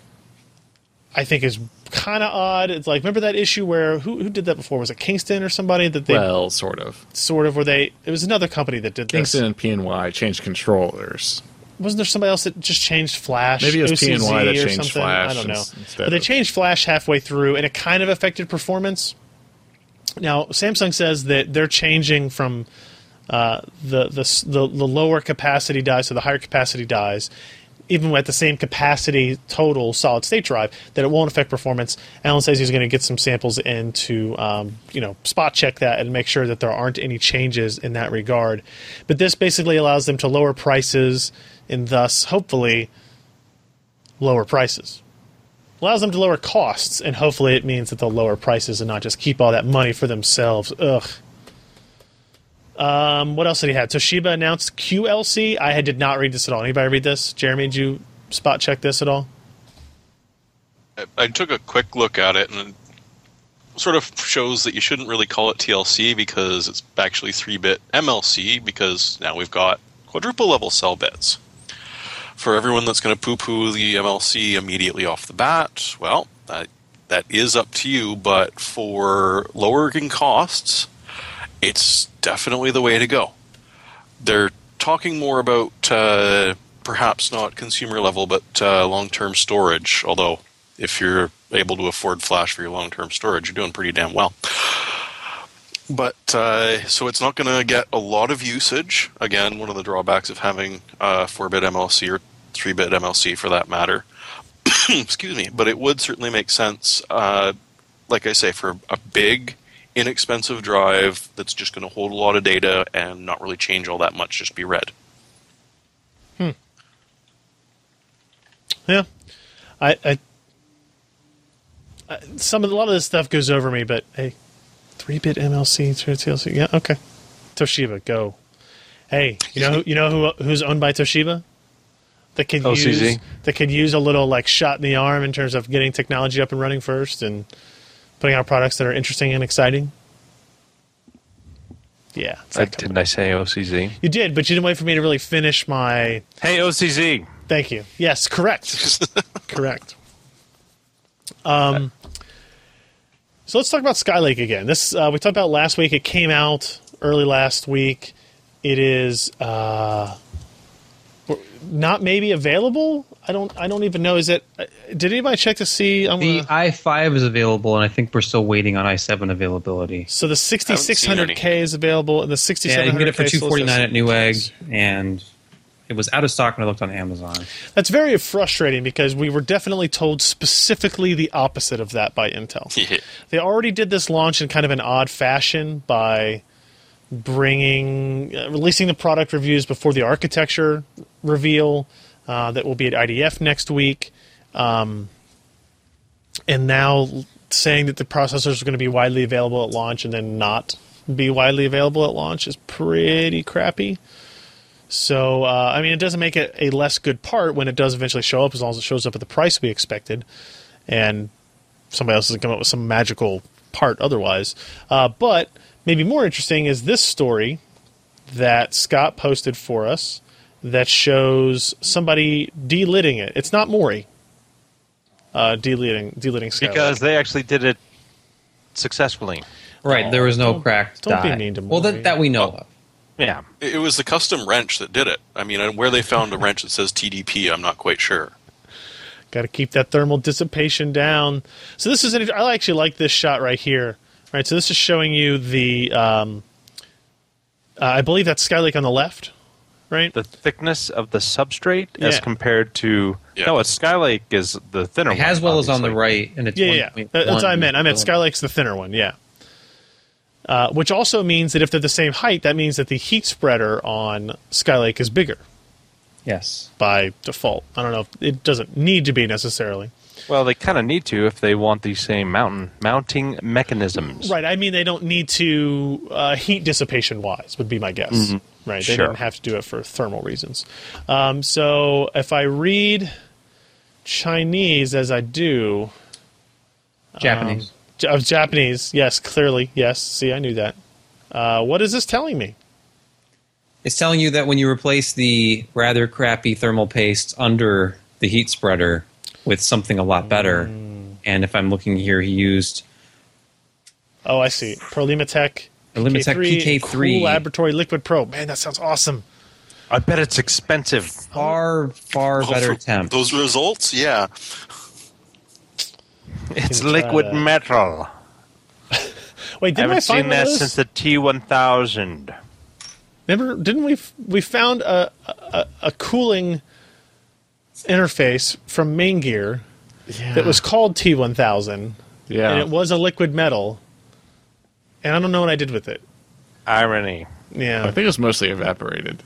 I think is kind of odd. It's like, remember that issue where who who did that before? Was it Kingston or somebody that they? Well, sort of. Sort of. Where they? It was another company that did Kingston this. Kingston and P N Y changed controllers. Wasn't there somebody else that just changed Flash? Maybe it was O C Z P N Y that changed something? Flash. I don't know. But they changed Flash halfway through, and it kind of affected performance. Now Samsung says that they're changing from uh, the, the the the lower capacity dies to the higher capacity dies. Even at the same capacity total solid-state drive, that it won't affect performance. Alan says he's going to get some samples in to um, you know, spot-check that and make sure that there aren't any changes in that regard. But this basically allows them to lower prices and thus, hopefully, lower prices. Allows them to lower costs, and hopefully it means that they'll lower prices and not just keep all that money for themselves. Ugh. Um, what else did he have? Toshiba announced Q L C. I did not read this at all. Anybody read this? Jeremy, did you spot check this at all? I took a quick look at it, and it sort of shows that you shouldn't really call it T L C because it's actually three bit M L C, because now we've got quadruple level cell bits. For everyone that's going to poo-poo the M L C immediately off the bat, well, that, that is up to you, but for lowering costs, it's definitely the way to go. They're talking more about uh, perhaps not consumer level, but uh, long-term storage, although if you're able to afford flash for your long-term storage, you're doing pretty damn well. But uh, so it's not going to get a lot of usage. Again, one of the drawbacks of having uh, four bit M L C or three bit M L C for that matter. Excuse me. But it would certainly make sense, uh, like I say, for a big inexpensive drive that's just going to hold a lot of data and not really change all that much, just be read. Hmm. Yeah. I, I, I some of the, a lot of this stuff goes over me, but hey, three bit M L C, T L C, yeah, okay. Toshiba, go. Hey, you know, you know who who's owned by Toshiba? That could O C Z. use that could use a little like shot in the arm in terms of getting technology up and running first and putting out products that are interesting and exciting. Yeah. Like, didn't I say O C Z? You did, but you didn't wait for me to really finish my... Hey, O C Z. Thank you. Yes, correct. correct. Um, So let's talk about Skylake again. This uh, we talked about last week. It came out early last week. It is uh, not maybe available. I don't. I don't even know. Is it? Did anybody check to see? I'm the gonna, i five is available, and I think we're still waiting on i seven availability. So the sixty-six hundred K is available, and the sixty-seven hundred K. Yeah, you can get it for two forty-nine at Newegg, and it was out of stock when I looked on Amazon. That's very frustrating because we were definitely told specifically the opposite of that by Intel. Yeah. They already did this launch in kind of an odd fashion by bringing uh, releasing the product reviews before the architecture reveal uh, that will be at I D F next week. Um, and now saying that the processors are going to be widely available at launch and then not be widely available at launch is pretty crappy. So, uh, I mean, it doesn't make it a less good part when it does eventually show up, as long as it shows up at the price we expected, and somebody else doesn't come up with some magical part otherwise. Uh, but maybe more interesting is this story that Scott posted for us that shows somebody delitting it. It's not Maury uh, delitting, delitting Skylake. Because they actually did it successfully. Right, oh, there was no cracked dot. Don't be mean to Maury. Well, that, that we know oh. of. Yeah, it was the custom wrench that did it. I mean, where they found a wrench that says T D P, I'm not quite sure. Got to keep that thermal dissipation down. So this is an, I actually like this shot right here. All right, so this is showing you the. Um, uh, I believe that's Skylake on the left, right? The thickness of the substrate yeah. as compared to yeah. no, a Skylake is the thinner. It one. Haswell is on the right, and it's yeah, one, yeah. One, that's one, what I meant. I meant Skylake's the thinner one. Yeah. Uh, which also means that if they're the same height, that means that the heat spreader on Skylake is bigger. Yes. By default. I don't know. If it doesn't need to be necessarily. Well, they kind of need to if they want the same mountain, mounting mechanisms. Right. I mean, they don't need to uh, heat dissipation-wise would be my guess. Mm-hmm. Right. They sure. didn't have to do it for thermal reasons. Um, so if I read Chinese as I do... Japanese. Um, Of Japanese, yes, clearly, yes. See, I knew that. Uh, what is this telling me? It's telling you that when you replace the rather crappy thermal paste under the heat spreader with something a lot better, mm. and if I'm looking here, he used... Oh, I see. Prolimatech P K three, P K three. Cool Laboratory Liquid Pro. Man, that sounds awesome. I bet it's expensive. Far, far oh, better temp. Those results, yeah. It's liquid metal. Wait, didn't I haven't I find seen that since the T one thousand. Remember, didn't we f- we found a, a a cooling interface from Main Gear yeah. that was called T one thousand. Yeah, and it was a liquid metal, and I don't know what I did with it. Irony. Yeah, I think it was mostly evaporated.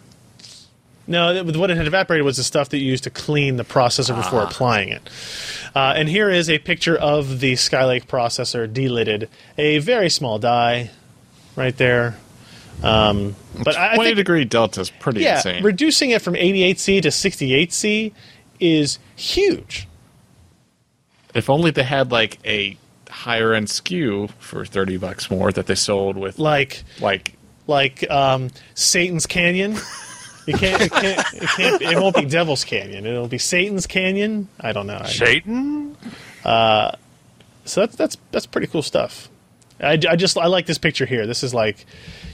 No, what it had evaporated was the stuff that you used to clean the processor before ah. applying it. Uh, and here is a picture of the Skylake processor delitted. A very small die right there. Um, but I twenty-degree delta is pretty yeah, insane. Reducing it from eighty-eight C to sixty-eight C is huge. If only they had, like, a higher-end S K U for thirty bucks more that they sold with... Like, like, like um, Satan's Canyon... You can't, it, can't, it, can't, it won't be Devil's Canyon. It'll be Satan's Canyon. I don't know. I Satan? Uh, so that's that's that's pretty cool stuff. I, I just I like this picture here. This is like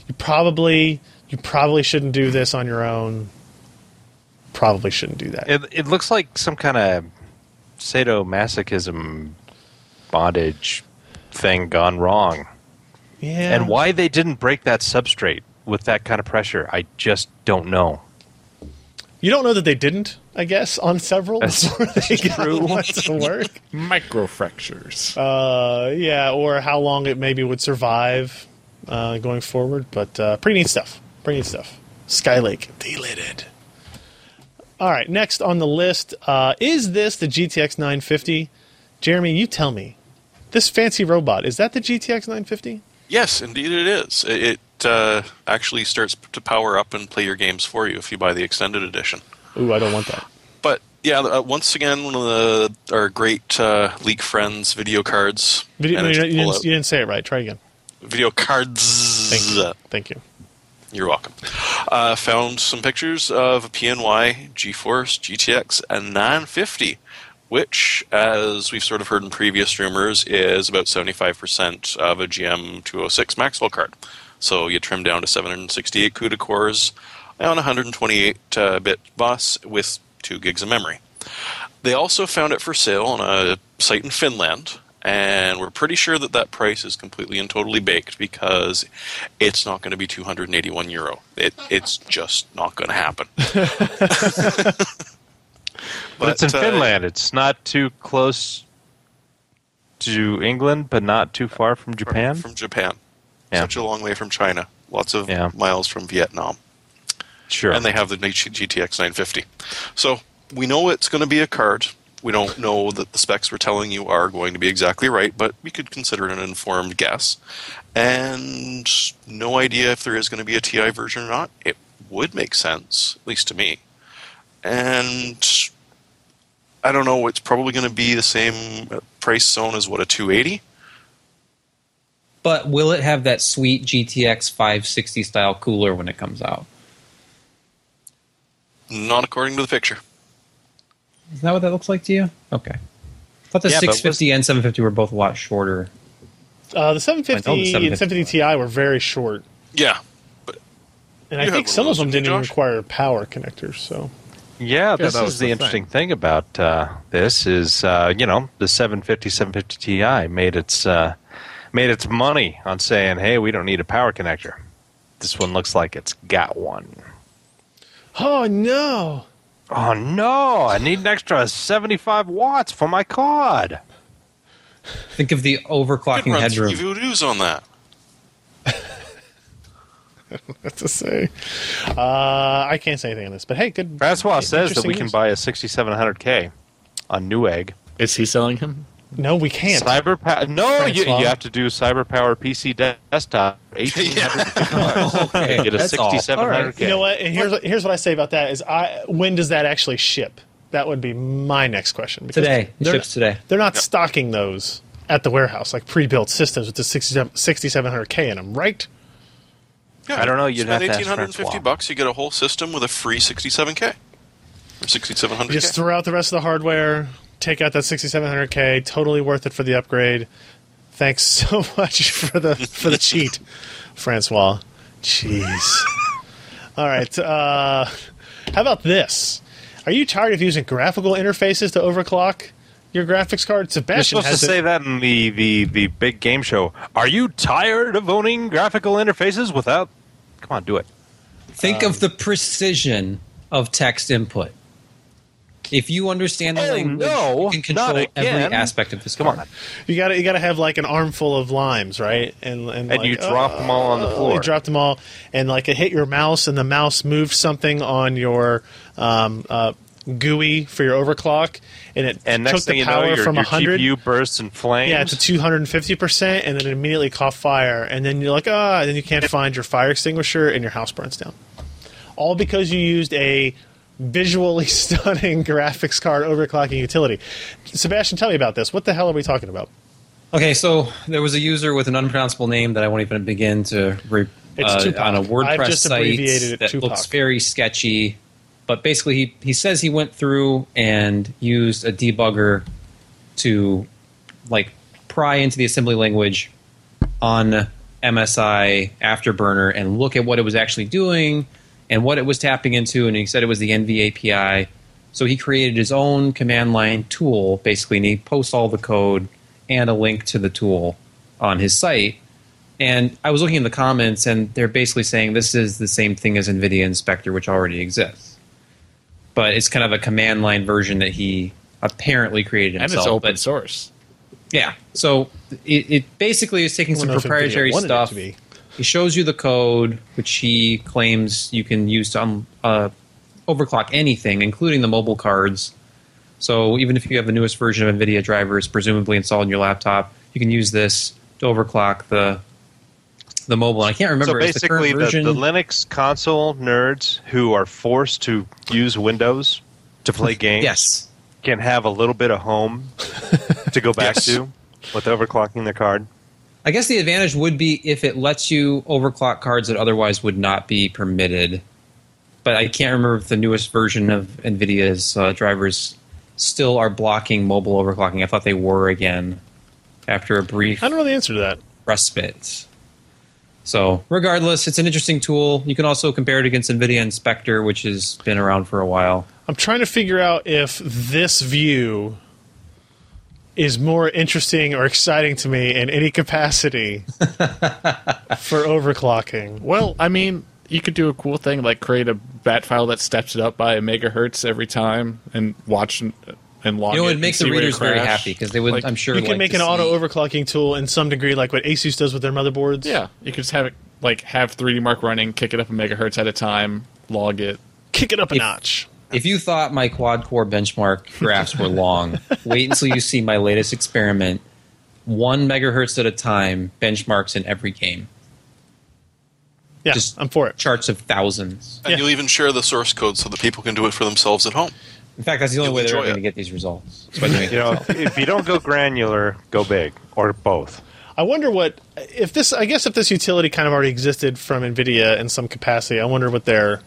you probably you probably shouldn't do this on your own. Probably shouldn't do that. It, it looks like some kind of sadomasochism bondage thing gone wrong. Yeah. And why they didn't break that substrate with that kind of pressure, I just don't know. You don't know that they didn't, I guess, on several that's, that's they true. To work. Microfractures. Uh, yeah, or how long it maybe would survive uh, going forward. But uh, pretty neat stuff. Pretty neat stuff. Skylake deleted. All right, next on the list uh, is this the G T X nine fifty? Jeremy, you tell me. This fancy robot, is that the G T X nine fifty? Yes, indeed it is. It. it Uh, actually starts to power up and play your games for you if you buy the extended edition. Ooh, I don't want that. But yeah, uh, once again, one of the, our great uh, leak friends, video cards. Video, no, you, didn't, you didn't say it right. Try again. Video cards. Thank you. Thank you. You're welcome. Uh, found some pictures of a P N Y GeForce G T X nine fifty which, as we've sort of heard in previous rumors, is about seventy-five percent of a G M two oh six Maxwell card. So you trim down to seven hundred sixty-eight CUDA cores on a one twenty-eight bit bus with two gigs of memory. They also found it for sale on a site in Finland, and we're pretty sure that that price is completely and totally baked because it's not going to be two hundred eighty-one euro. It, it's just not going to happen. But, but it's in uh, Finland. It's not too close to England, but not too far from Japan. From Japan. Yeah. Such a long way from China. Lots of yeah. miles from Vietnam. Sure. And they have the G T X nine fifty. So we know it's going to be a card. We don't know that the specs we're telling you are going to be exactly right, but we could consider it an informed guess. And no idea if there is going to be a T I version or not. It would make sense, at least to me. And I don't know, it's probably going to be the same price zone as, what, a two eighty? But will it have that sweet G T X five sixty style cooler when it comes out? Not according to the picture. Is that what that looks like to you? Okay. I thought the yeah, six fifty and seven fifty were both a lot shorter. Uh, the seven fifty and seven fifty Ti were very short. Yeah. But and I think some of them didn't even require power connectors, so... Yeah, that was the interesting thing about uh, this is, uh, you know, the seven fifty, seven fifty Ti made its uh, made its money on saying, hey, we don't need a power connector. This one looks like it's got one. Oh, no. Oh, no. I need an extra seventy-five watts for my C O D. Think of the overclocking headroom. You could run Voodoos on that. I don't know what to say. Uh, I can't say anything on this, but hey, good. Francois says that we can buy a sixty-seven hundred K on Newegg. Is he selling him? No, we can't. Cyber power. No, you, you have to do CyberPower P C de- desktop. eighteen hundred dollars. Okay, get a sixty-seven hundred K. You know what? And here's here's what I say about that is I. When does that actually ship? That would be my next question. Today, it ships today. They're not yep. stocking those at the warehouse like pre-built systems with the sixty-seven hundred K in them, right? Yeah, I don't know. You'd have to ask eighteen fifty bucks, you get a whole system with a free sixty-seven K or sixty-seven hundred K. Just throw out the rest of the hardware, take out that sixty-seven hundred K. Totally worth it for the upgrade. Thanks so much for the for the cheat, Francois. Jeez. All right. Uh, how about this? Are you tired of using graphical interfaces to overclock your graphics card? Sebastian You're supposed has to it. say that in the, the, the big game show. Are you tired of owning graphical interfaces without... Come on, do it. Think um, of the precision of text input. If you understand the oh, language, no, you can control every aspect of this. Come card. on, you got you got to have like an armful of limes, right? And and, and like, you drop uh, them all on the floor. You drop them all, and like it hit your mouse, and the mouse moved something on your um, uh, G U I for your overclock, and it and took the power you know, your, from your one hundred. G P U bursts in flames. Yeah, to two hundred fifty percent, and then it immediately caught fire. And then you're like, ah, and then you can't find your fire extinguisher, and your house burns down. All because you used a visually stunning graphics card overclocking utility. Sebastian, tell me about this. What the hell are we talking about? Okay, so there was a user with an unpronounceable name that I won't even begin to re- it's uh, on a WordPress just site it that Tupac. Looks very sketchy. But basically, he, he says he went through and used a debugger to like pry into the assembly language on M S I Afterburner and look at what it was actually doing and what it was tapping into. And he said it was the N V A P I. So he created his own command line tool, basically, and he posts all the code and a link to the tool on his site. And I was looking in the comments, and they're basically saying this is the same thing as NVIDIA Inspector, which already exists. But it's kind of a command line version that he apparently created himself. And it's open but, source. Yeah. So it, it basically is taking some proprietary stuff. He shows you the code, which he claims you can use to um, uh, overclock anything, including the mobile cards. So even if you have the newest version of NVIDIA drivers presumably installed in your laptop, you can use this to overclock the the mobile. And I can't remember. So basically, the, the, the Linux console nerds who are forced to use Windows to play games yes. can have a little bit of home to go back yes. to with overclocking their card. I guess the advantage would be if it lets you overclock cards that otherwise would not be permitted. But I can't remember if the newest version of NVIDIA's uh, drivers still are blocking mobile overclocking. I thought they were again after a brief... I don't know the answer to that. ...respite. So regardless, it's an interesting tool. You can also compare it against NVIDIA and Spectre, which has been around for a while. I'm trying to figure out if this view is more interesting or exciting to me in any capacity for overclocking. Well, I mean... You could do a cool thing like create a bat file that steps it up by a megahertz every time and watch and, and log it. You know, it would make the readers very happy because they would, like, I'm sure. You can like make an auto overclocking tool in some degree, like what ASUS does with their motherboards. Yeah, you could just have it like have three D Mark running, kick it up a megahertz at a time, log it, kick it up a if, notch. If you thought my quad core benchmark graphs were long, wait until you see my latest experiment. One megahertz at a time, benchmarks in every game. Yeah, just I'm for it. Charts of thousands. And yeah. You'll even share the source code so that people can do it for themselves at home. In fact, that's the only you'll way they're going to get these results. You know, if you don't go granular, go big, or both. I wonder what if this. I guess if this utility kind of already existed from NVIDIA in some capacity, I wonder what their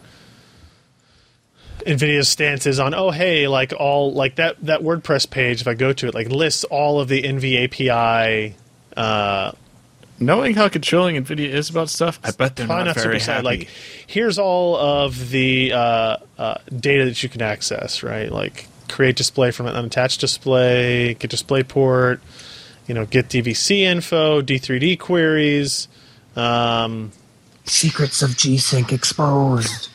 NVIDIA's stance is on. Oh, hey, like all like that that WordPress page. If I go to it, like lists all of the N V A P I. Uh, Knowing how controlling NVIDIA is about stuff, I bet they're not, not very happy. Like, here's all of the uh, uh, data that you can access, right? Like, create display from an unattached display, get display port, you know, get D V C info, D three D queries. Um, Secrets of G-Sync exposed.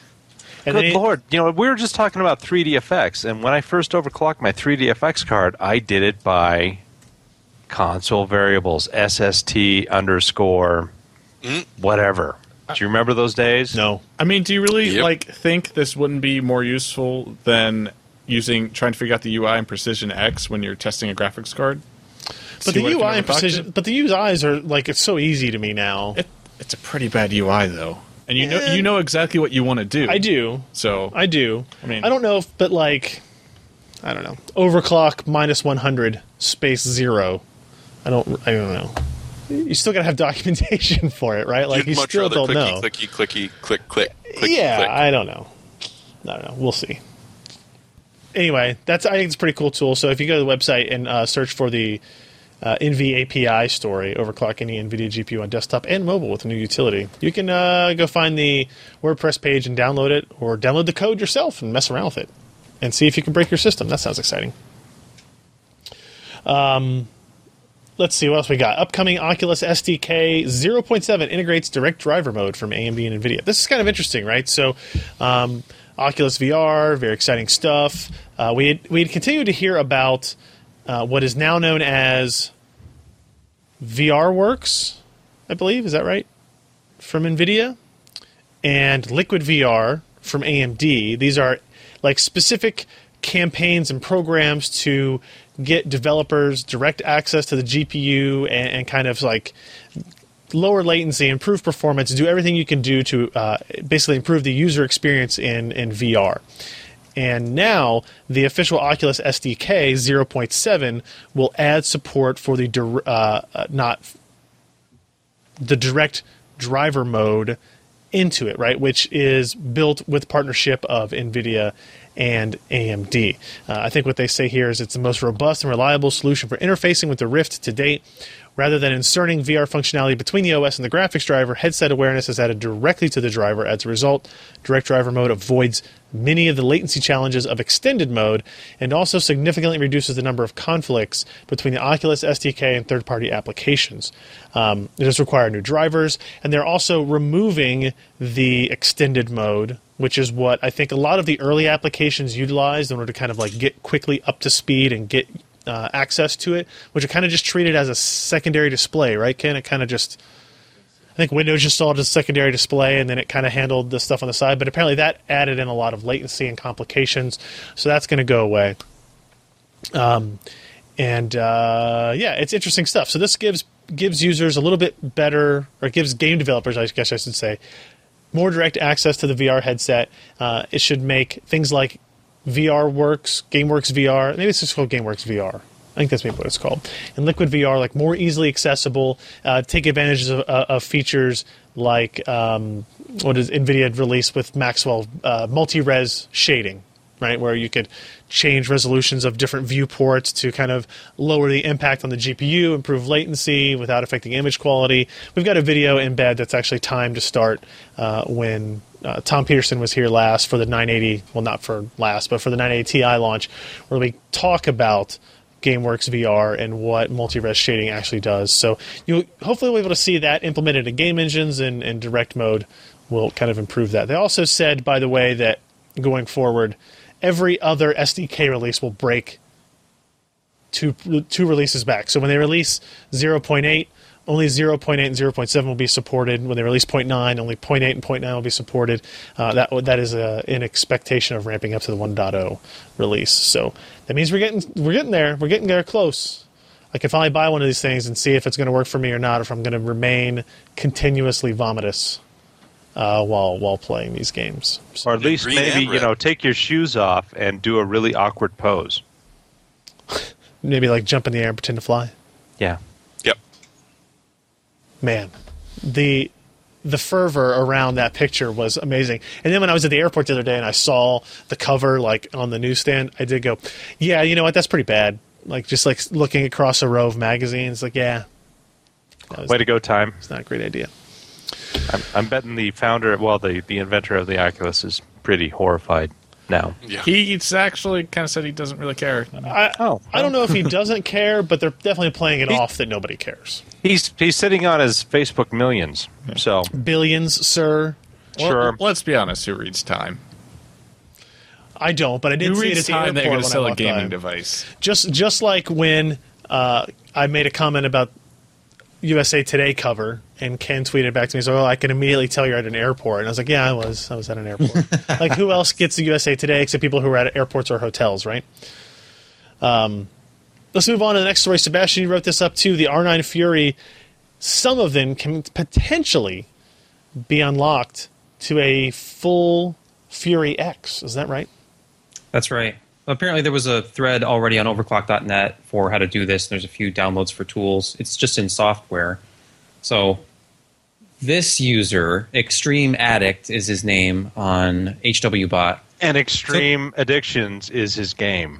Good they, Lord. You know, we were just talking about three D F X, and when I first overclocked my three D F X card, I did it by... console variables, S S T underscore whatever. Do you remember those days? No. I mean, do you really yep. like think this wouldn't be more useful than using trying to figure out the U I and Precision X when you're testing a graphics card? But See the U I and Precision, but the U Is are like it's so easy to me now. It, it's a pretty bad U I though, and you and know you know exactly what you want to do. I do. So I do. I mean, I don't know, if, but like, I don't know. Overclock minus one hundred space zero. I don't. I don't know. You still gotta have documentation for it, right? Like You'd you much still rather don't clicky, know. Clicky, clicky, click, click. click yeah, click. I don't know. I don't know. We'll see. Anyway, that's. I think it's a pretty cool tool. So if you go to the website and uh, search for the uh, N V A P I story, overclock any NVIDIA G P U on desktop and mobile with a new utility, you can uh, go find the WordPress page and download it, or download the code yourself and mess around with it, and see if you can break your system. That sounds exciting. Um. Let's see what else we got. Upcoming Oculus S D K zero point seven integrates direct driver mode from A M D and NVIDIA. This is kind of interesting, right? So um, Oculus V R, very exciting stuff. Uh, we had, we had continued to hear about uh, what is now known as VRWorks, I believe. Is that right? From NVIDIA. And Liquid V R from A M D. These are like specific campaigns and programs to get developers direct access to the G P U and, and kind of like lower latency, improve performance, do everything you can do to uh, basically improve the user experience in, in V R. And now the official Oculus S D K zero point seven will add support for the dir- uh, not the direct driver mode into it, right? Which is built with partnership of NVIDIA and A M D. Uh, I think what they say here is it's the most robust and reliable solution for interfacing with the Rift to date. Rather than inserting V R functionality between the O S and the graphics driver, headset awareness is added directly to the driver. As a result, direct driver mode avoids many of the latency challenges of extended mode and also significantly reduces the number of conflicts between the Oculus S D K and third-party applications. Um, it does require new drivers, and they're also removing the extended mode, which is what I think a lot of the early applications utilized in order to kind of like get quickly up to speed and get uh, access to it, which are kind of just treated as a secondary display, right, Ken? It kind of just, I think Windows just saw it as a secondary display, and then it kind of handled the stuff on the side, but apparently that added in a lot of latency and complications, so that's going to go away. Um, and, uh, yeah, it's interesting stuff. So this gives gives users a little bit better, or gives game developers, I guess I should say, more direct access to the V R headset. Uh, it should make things like VRWorks, GameWorks V R, maybe it's just called GameWorks V R. I think that's maybe what it's called. And Liquid V R, like more easily accessible, uh, take advantage of, uh, of features like um, what is NVIDIA released with Maxwell uh, multi-res shading, right, where you could change resolutions of different viewports to kind of lower the impact on the G P U, improve latency without affecting image quality. We've got a video embed that's actually timed to start uh, when uh, Tom Peterson was here last for the nine eighty, well, not for last, but for the nine eighty Ti launch, where we talk about GameWorks V R and what multi-res shading actually does. So you'll hopefully be able to see that implemented in game engines, and, and direct mode will kind of improve that. They also said, by the way, that going forward, every other S D K release will break two two releases back. So when they release zero point eight, only zero point eight and zero point seven will be supported. When they release zero point nine, only zero point eight and zero point nine will be supported. Uh, that that is a, an expectation of ramping up to the one point oh release. So that means we're getting we're getting there. We're getting there close. I can finally buy one of these things and see if it's going to work for me or not, or if I'm going to remain continuously vomitous Uh, while while playing these games, so, or at least maybe you know take your shoes off and do a really awkward pose. Maybe like jump in the air and pretend to fly. Yeah. Yep. Man, the the fervor around that picture was amazing. And then when I was at the airport the other day and I saw the cover like on the newsstand, I did go, yeah, you know what? That's pretty bad. Like just like looking across a row of magazines, like yeah. Was, Way to go, time. It's not a great idea. I'm, I'm betting the founder, well, the, the inventor of the Oculus is pretty horrified now. Yeah. He's actually kind of said he doesn't really care. I, oh, I don't know if he doesn't care, but they're definitely playing it he, off that nobody cares. He's he's sitting on his Facebook millions, so billions, sir. Well, sure. Let's be honest. Who reads Time? I don't, but I did see it at the airport. They're going to sell a gaming time. device. Just just like when uh, I made a comment about U S A Today cover, and Ken tweeted back to me, so oh, I can immediately tell you're at an airport. And I was like, yeah, I was. I was at an airport. Like, who else gets the U S A Today except people who are at airports or hotels, right? Um, let's move on to the next story. Sebastian, you wrote this up, too. The R nine Fury, some of them can potentially be unlocked to a full Fury X. Is that right? That's right. Apparently there was a thread already on overclock dot net for how to do this. There's a few downloads for tools. It's just in software. So this user, Extreme Addict is his name on H W Bot. And Extreme so, Addictions is his game.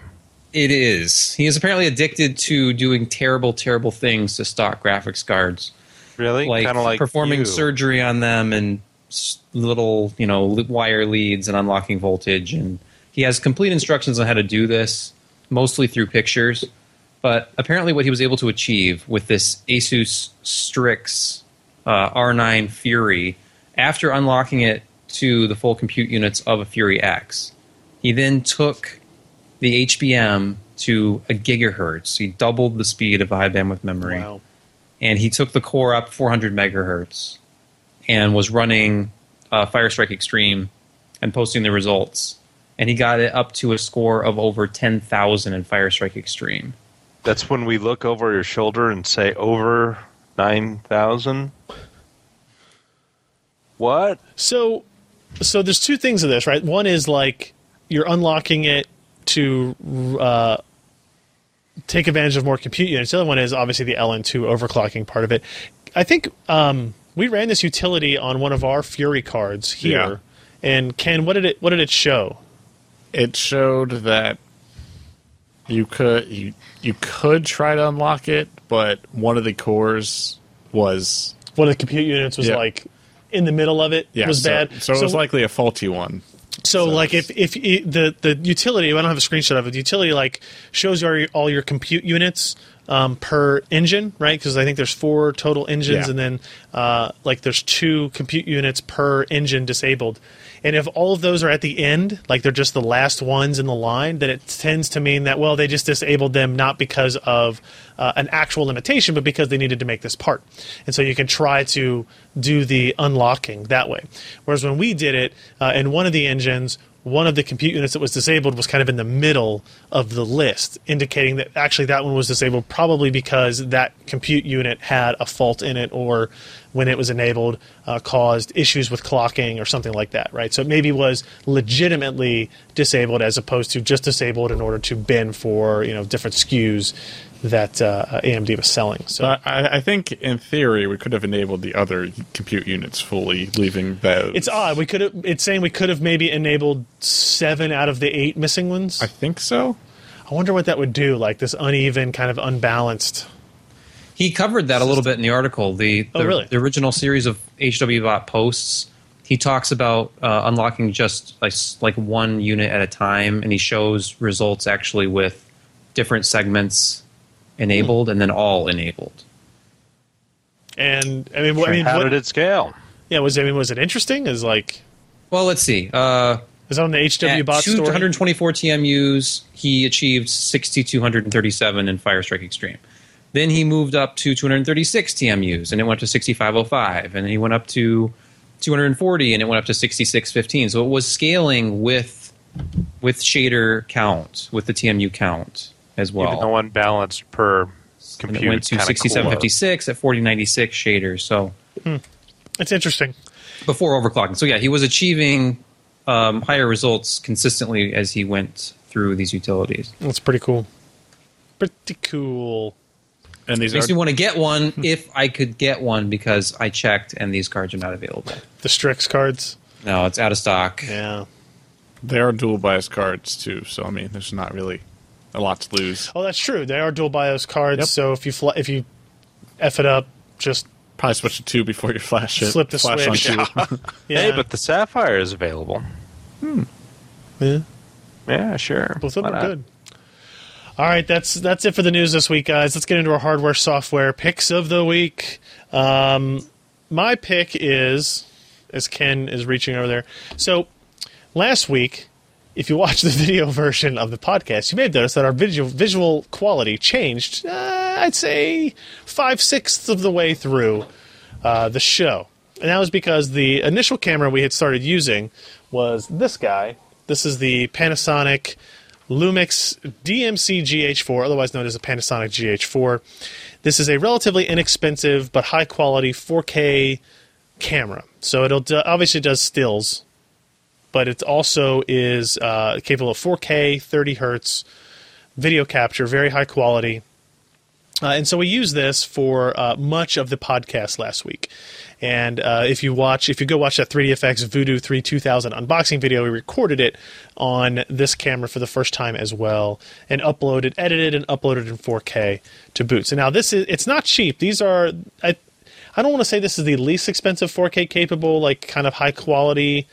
It is. He is apparently addicted to doing terrible, terrible things to stock graphics cards. Really? Like, like performing you. surgery on them and little, you know, wire leads and unlocking voltage, and he has complete instructions on how to do this, mostly through pictures. But apparently what he was able to achieve with this ASUS Strix uh, R nine Fury, after unlocking it to the full compute units of a Fury X, he then took the H B M to a gigahertz. He doubled the speed of high bandwidth memory. Wow. And he took the core up four hundred megahertz and was running uh, Firestrike Extreme and posting the results. And he got it up to a score of over ten thousand in Firestrike Extreme. That's when we look over your shoulder and say, over nine thousand? What? So so there's two things of this, right? One is, like, you're unlocking it to uh, take advantage of more compute units. The other one is, obviously, the L N two overclocking part of it. I think um, we ran this utility on one of our Fury cards here. Yeah. And, Ken, what did it what did it show? It showed that you could you, you could try to unlock it, but one of the cores was one of the compute units was yeah. like in the middle of it yeah, was so, bad. So, so it was likely a faulty one. So, so like if if it, the the utility, I don't have a screenshot of it. The utility like shows all your, all your compute units um, per engine, right? Because I think there's four total engines, yeah. and then uh, like there's two compute units per engine disabled. And if all of those are at the end, like they're just the last ones in the line, then it tends to mean that, well, they just disabled them not because of uh, an actual limitation, but because they needed to make this part. And so you can try to do the unlocking that way. Whereas when we did it, uh, in one of the engines, one of the compute units that was disabled was kind of in the middle of the list, indicating that actually that one was disabled probably because that compute unit had a fault in it or when it was enabled uh, caused issues with clocking or something like that, right? So it maybe was legitimately disabled as opposed to just disabled in order to bin for, you know, different S K Us that uh, A M D was selling. So I, I think in theory we could have enabled the other compute units fully, leaving those. It's odd. We could have. It's saying we could have maybe enabled seven out of the eight missing ones. I think so. I wonder what that would do. Like this uneven, kind of unbalanced. He covered that a little bit in the article. The, the oh, really? The original series of H W Bot posts. He talks about uh, unlocking just like like one unit at a time, and he shows results actually with different segments enabled and then all enabled. And I mean, what, I mean how what, did it scale? Yeah, was I mean, was it interesting? Is like, well, let's see. Uh, was on the H W Bot store. two hundred twenty-four T M Us. He achieved six thousand two hundred thirty-seven in Firestrike Extreme. Then he moved up to two hundred thirty-six T M Us, and it went to sixty-five oh five. And then he went up to two hundred forty, and it went up to sixty-six fifteen. So it was scaling with with shader count, with the T M U count as well. Even though unbalanced per compute. And it went to sixty-seven fifty-six at forty ninety-six shaders. So hmm. It's interesting. Before overclocking. So yeah, he was achieving um, higher results consistently as he went through these utilities. That's pretty cool. Pretty cool. And these makes are- me want to get one if I could get one, because I checked and these cards are not available. The Strix cards? No, it's out of stock. Yeah. They are dual BIOS cards too, so I mean, there's not really a lot to lose. Oh, that's true. They are dual BIOS cards, yep. So if you fl- if you F it up, just probably switch to two before you flash it. Flip the flash switch. On two. Yeah. Hey, but the Sapphire is available. Hmm. Yeah. Yeah, sure. Both of them are good. All right, that's that's it for the news this week, guys. Let's get into our hardware software picks of the week. Um, my pick is, as Ken is reaching over there. So last week, if you watch the video version of the podcast, you may have noticed that our visual, visual quality changed, uh, I'd say, five-sixths of the way through uh, the show. And that was because the initial camera we had started using was this guy. This is the Panasonic Lumix D M C G H four, otherwise known as the Panasonic G H four. This is a relatively inexpensive but high-quality four K camera. So it'll do, obviously does stills, but it also is uh, capable of four K, thirty hertz video capture, very high quality. Uh, and so we used this for uh, much of the podcast last week. And uh, if you watch, if you go watch that three D F X Voodoo three two thousand unboxing video, we recorded it on this camera for the first time as well, and uploaded, edited, and uploaded in four K to boot. So now this is, it's not cheap. These are, I, I don't want to say this is the least expensive four K capable, like kind of high quality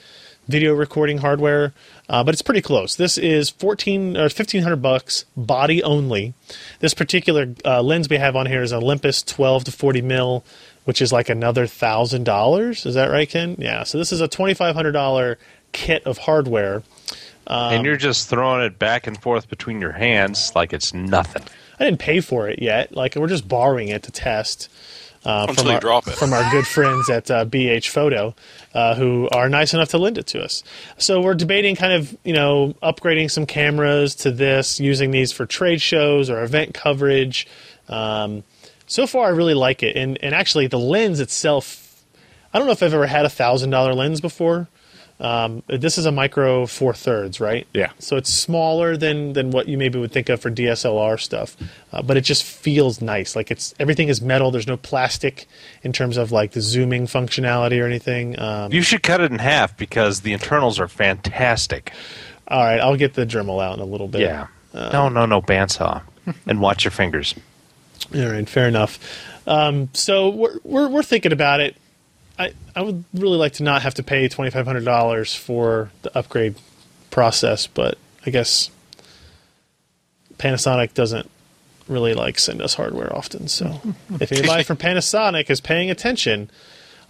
video recording hardware, uh, but it's pretty close. This is fourteen or fifteen hundred bucks, body only. This particular uh, lens we have on here is Olympus twelve to forty mil. Which is like another one thousand dollars. Is that right, Ken? Yeah. So this is a twenty-five hundred dollars kit of hardware. Um, and you're just throwing it back and forth between your hands like it's nothing. I didn't pay for it yet. Like, we're just borrowing it to test uh, from, our, drop it. from our good friends at uh, B H Photo, uh, who are nice enough to lend it to us. So we're debating kind of, you know, upgrading some cameras to this, using these for trade shows or event coverage. Um So far, I really like it. And and actually, the lens itself, I don't know if I've ever had a one thousand dollars lens before. Um, this is a micro four-thirds, right? Yeah. So it's smaller than, than what you maybe would think of for D S L R stuff. Uh, but it just feels nice. Like, it's everything is metal. There's no plastic in terms of, like, the zooming functionality or anything. Um, you should cut it in half because the internals are fantastic. All right. I'll get the Dremel out in a little bit. Yeah. Uh, no, no, no. Bandsaw. And watch your fingers. All right, fair enough. Um, so we're, we're we're thinking about it. I I would really like to not have to pay twenty-five hundred dollars for the upgrade process, but I guess Panasonic doesn't really like send us hardware often. So if anybody from Panasonic is paying attention,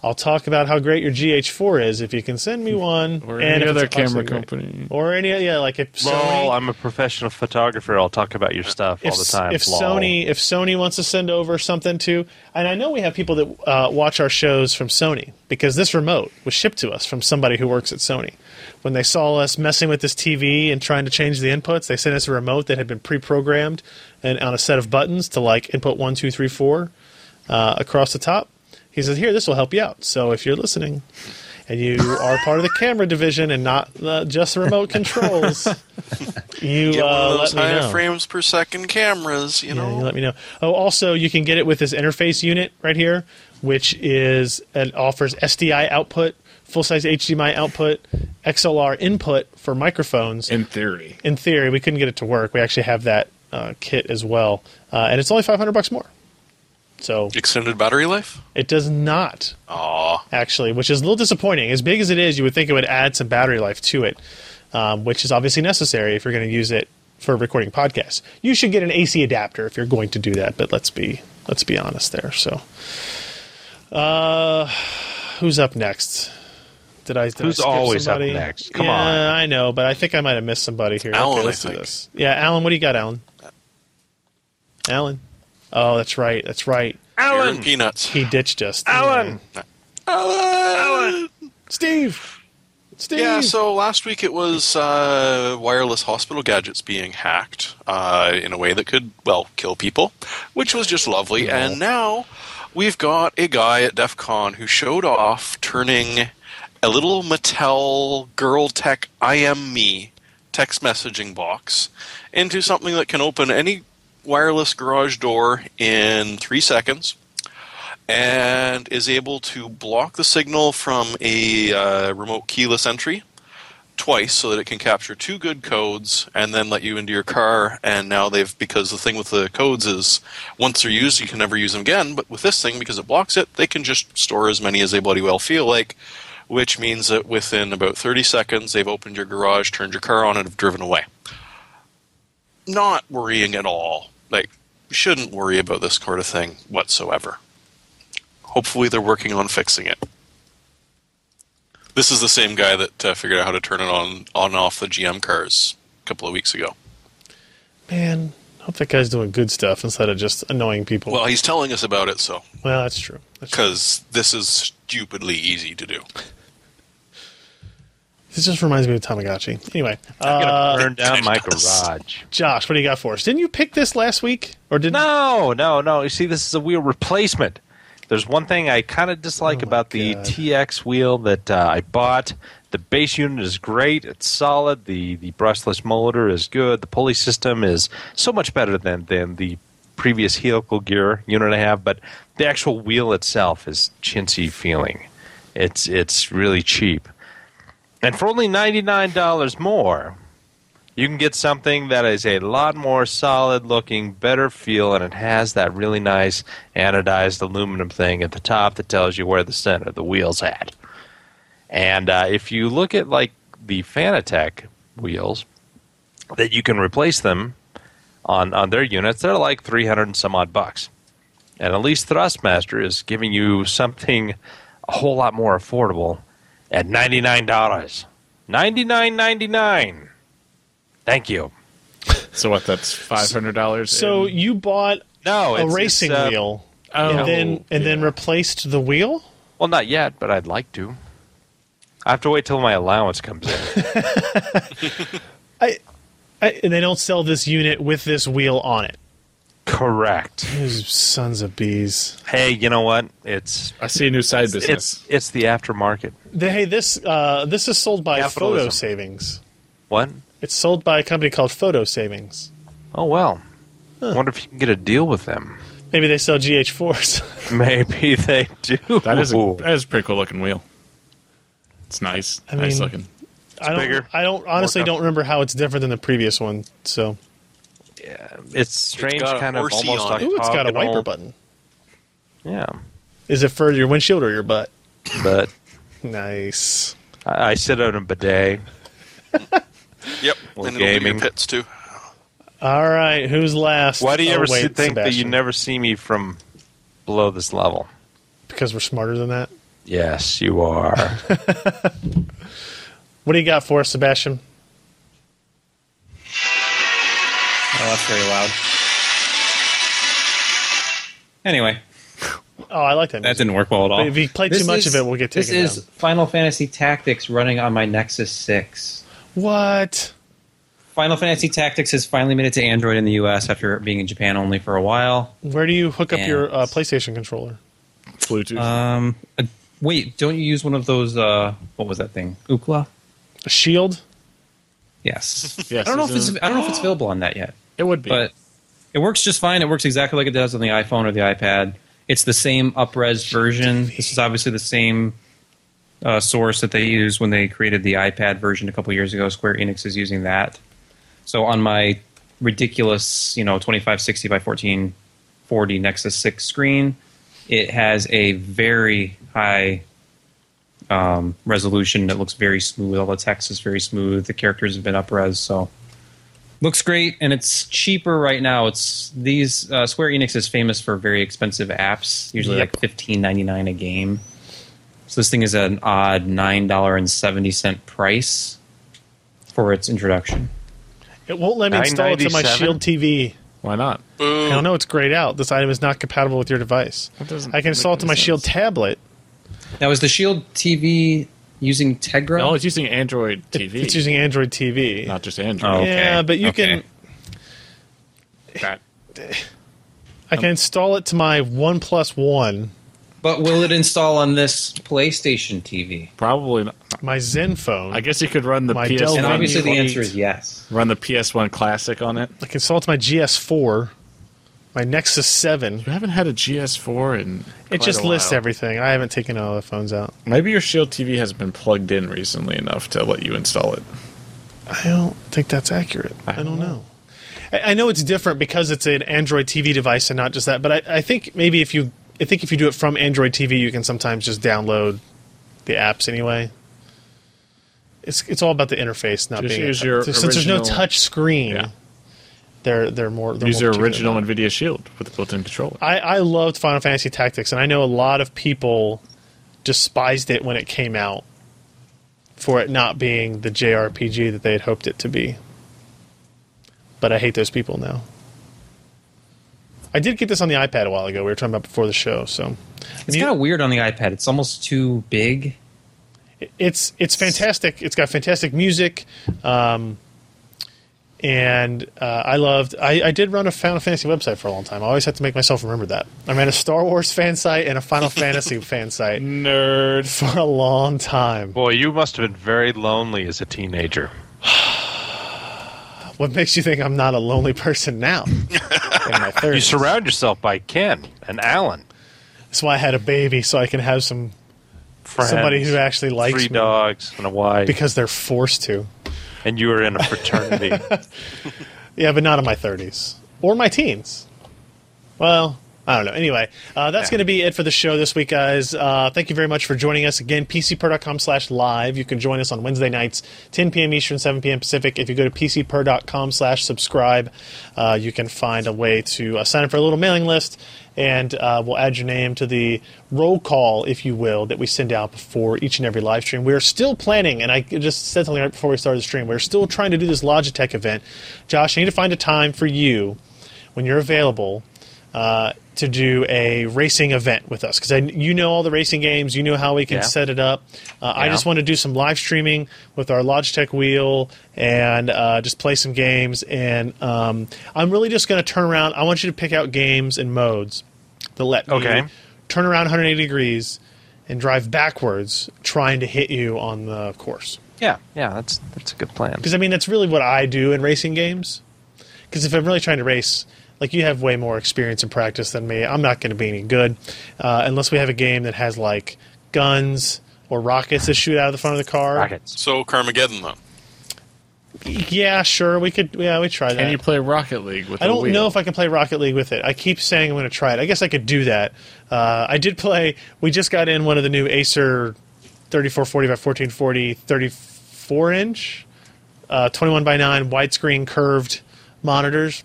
I'll talk about how great your G H four is if you can send me one, or and any other camera company, or any yeah like if Sony. Lol, I'm a professional photographer. I'll talk about your stuff if, all the time. If Lol. Sony, if Sony wants to send over something to, and I know we have people that uh, watch our shows from Sony, because this remote was shipped to us from somebody who works at Sony. When they saw us messing with this T V and trying to change the inputs, they sent us a remote that had been pre-programmed and on a set of buttons to like input one, two, three, four uh, across the top. He says, here, this will help you out. So if you're listening and you are part of the camera division and not uh, just the remote controls, you get one of those uh, let me know. High frames per second cameras, you know. Yeah, you let me know. Oh, also, you can get it with this interface unit right here, which is and offers S D I output, full-size H D M I output, X L R input for microphones. In theory. In theory. We couldn't get it to work. We actually have that uh, kit as well. Uh, and it's only five hundred bucks more. So extended battery life? It does not. Aww. Actually, which is a little disappointing. As big as it is, you would think it would add some battery life to it, um, which is obviously necessary if you're going to use it for recording podcasts. You should get an A C adapter if you're going to do that, but let's be let's be honest there. So, uh, who's up next? Did I? Did Who's I skip always somebody? Up next? Come yeah, on. I know, but I think I might have missed somebody here. Alan, okay, let's do this. Yeah, Alan, what do you got, Alan? Alan. Oh, that's right. That's right. Alan. Peanuts. He ditched us. Alan. Yeah. Alan. Alan. Steve. Steve. Yeah, so last week it was uh, wireless hospital gadgets being hacked uh, in a way that could, well, kill people, which was just lovely. Yeah. And now we've got a guy at DEF CON who showed off turning a little Mattel Girl Tech I Am Me text messaging box into something that can open any wireless garage door in three seconds and is able to block the signal from a uh, remote keyless entry twice so that it can capture two good codes and then let you into your car. And now they've, because the thing with the codes is once they're used, you can never use them again. But with this thing, because it blocks it, they can just store as many as they bloody well feel like, which means that within about thirty seconds, they've opened your garage, turned your car on, and have driven away. Not worrying at all. Like, shouldn't worry about this sort of thing whatsoever. Hopefully they're working on fixing it. This is the same guy that uh, figured out how to turn it on on and off the G M cars a couple of weeks ago. Man, I hope that guy's doing good stuff instead of just annoying people. Well, he's telling us about it, so. Well, that's true. Because this is stupidly easy to do. This just reminds me of Tamagotchi. Anyway, I'm gonna uh, burn down my garage. Josh, what do you got for us? Didn't you pick this last week, or did no, no, no? You see, this is a wheel replacement. There's one thing I kind of dislike oh about God. the T X wheel that uh, I bought. The base unit is great; it's solid. the The brushless motor is good. The pulley system is so much better than than the previous helical gear unit I have. But the actual wheel itself is chintzy feeling. It's it's really cheap. And for only ninety-nine dollars more, you can get something that is a lot more solid-looking, better feel, and it has that really nice anodized aluminum thing at the top that tells you where the center of the wheel's at. And uh, if you look at like the Fanatec wheels, that you can replace them on, on their units, they're like three hundred and some odd bucks. And at least Thrustmaster is giving you something a whole lot more affordable at ninety-nine dollars. ninety-nine ninety-nine. Thank you. So what, that's five hundred dollars? So in... you bought no, a it's, racing it's, uh, wheel oh, and, then, and yeah. then replaced the wheel? Well, not yet, but I'd like to. I have to wait till my allowance comes in. I, I, and they don't sell this unit with this wheel on it. Correct. Those sons of bees. Hey, you know what? It's I see a new side business. It's it's the aftermarket. The, hey, this uh, this is sold by Capitalism. Photo Savings. What? It's sold by a company called Photo Savings. Oh well. Huh. I wonder if you can get a deal with them. Maybe they sell G H fours. Maybe they do. That is a, that is a pretty cool looking wheel. It's nice. I nice mean, looking. It's I don't. Bigger, I don't honestly don't remember how it's different than the previous one. So. Yeah, it's strange, it's kind of almost on. like Ooh, it's got a wiper old. button. Yeah. Is it for your windshield or your butt? Butt. Nice. I, I sit on a bidet. Yep. And gaming pits too. All right, who's last? Why do you oh, ever wait, think Sebastian. that you never see me from below this level? Because we're smarter than that? Yes, you are. What do you got for us, Sebastian? Oh, that's very loud. Anyway. Oh, I like that music. That didn't work well at all. But if you play this too much is, of it, we'll get taken down. This is Final Fantasy Tactics running on my Nexus six. What? Final Fantasy Tactics has finally made it to Android in the U S after being in Japan only for a while. Where do you hook and up your uh, PlayStation controller? Bluetooth. Um, uh, wait, don't you use one of those? Uh, what was that thing? Ookla? A Shield? Yes. yes I don't know if it's. I don't know if it's available on that yet. It would be, but it works just fine. It works exactly like it does on the iPhone or the iPad. It's the same up-res version. This is obviously the same uh, source that they used when they created the iPad version a couple years ago. Square Enix is using that. So on my ridiculous, you know, twenty-five sixty by fourteen forty Nexus six screen, it has a very high um, resolution that looks very smooth. All the text is very smooth. The characters have been up-res, so looks great, and it's cheaper right now. It's these uh, Square Enix is famous for very expensive apps, usually yep. like fifteen ninety-nine a game. So this thing is an odd nine dollars and seventy cents price for its introduction. It won't let me install it to my Shield T V. Why not? Boom. I don't know. It's grayed out. This item is not compatible with your device. I can install it to my sense. Shield tablet. Now, is the Shield T V using Tegra? No, it's using Android T V. It's using Android T V. Not just Android. Oh, okay. Yeah, but you okay. can... That. I can um, install it to my one plus one. But will it install on this PlayStation T V? Probably not. My Zen phone. I guess you could run the P S one. And obviously the answer is yes. Run the P S one Classic on it. I can install it to my G S four. My Nexus seven. You haven't had a G S four in It just lists everything. I haven't taken all the phones out. Maybe your Shield T V has been plugged in recently enough to let you install it. I don't think that's accurate. I don't, I don't know. know. I, I know it's different because it's an Android T V device and not just that, but I, I think maybe if you I think if you do it from Android T V, you can sometimes just download the apps anyway. It's it's all about the interface not just being use your since original, there's no touch screen. Yeah. They're, they're more... They're use more their original NVIDIA Shield with the built-in controller. I, I loved Final Fantasy Tactics, and I know a lot of people despised it when it came out for it not being the J R P G that they had hoped it to be. But I hate those people now. I did get this on the iPad a while ago. We were talking about before the show, so... It's kind of weird on the iPad. It's almost too big. It, it's, it's fantastic. It's got fantastic music, um... And uh, I loved. I, I did run a Final Fantasy website for a long time. I always had to make myself remember that. I ran a Star Wars fan site and a Final Fantasy fan site. Nerd for a long time. Boy, you must have been very lonely as a teenager. What makes you think I'm not a lonely person now? In my thirties. You surround yourself by Ken and Alan. That's why I had a baby, so I can have some friends, somebody who actually likes three me. Three dogs and a wife. Because they're forced to. And you were in a fraternity. Yeah, but not in my thirties. Or my teens. Well, I don't know. Anyway, uh, that's yeah. going to be it for the show this week, guys. Uh, thank you very much for joining us. Again, pcper.com slash live. You can join us on Wednesday nights, ten p.m. Eastern, seven p.m. Pacific. If you go to pcper.com slash subscribe, uh, you can find a way to uh, sign up for a little mailing list. And uh, we'll add your name to the roll call, if you will, that we send out before each and every live stream. We're still planning, and I just said something right before we started the stream, we're still trying to do this Logitech event. Josh, I need to find a time for you, when you're available, uh, to do a racing event with us. Because you know all the racing games. You know how we can yeah. set it up. Uh, yeah. I just want to do some live streaming with our Logitech wheel and uh, just play some games. And um, I'm really just going to turn around. I want you to pick out games and modes that let okay. me turn around one hundred eighty degrees and drive backwards trying to hit you on the course. Yeah, yeah, that's that's a good plan. Because, I mean, that's really what I do in racing games. Because if I'm really trying to race... Like, you have way more experience and practice than me. I'm not going to be any good uh, unless we have a game that has, like, guns or rockets that shoot out of the front of the car. Rockets. So, Carmageddon, though. Yeah, sure. We could. Yeah, we try that. Can you play Rocket League with it? I don't know if I can play Rocket League with it. I keep saying I'm going to try it. I guess I could do that. Uh, I did play. We just got in one of the new Acer thirty-four forty by fourteen forty thirty-four inch, uh, twenty-one by nine widescreen curved monitors.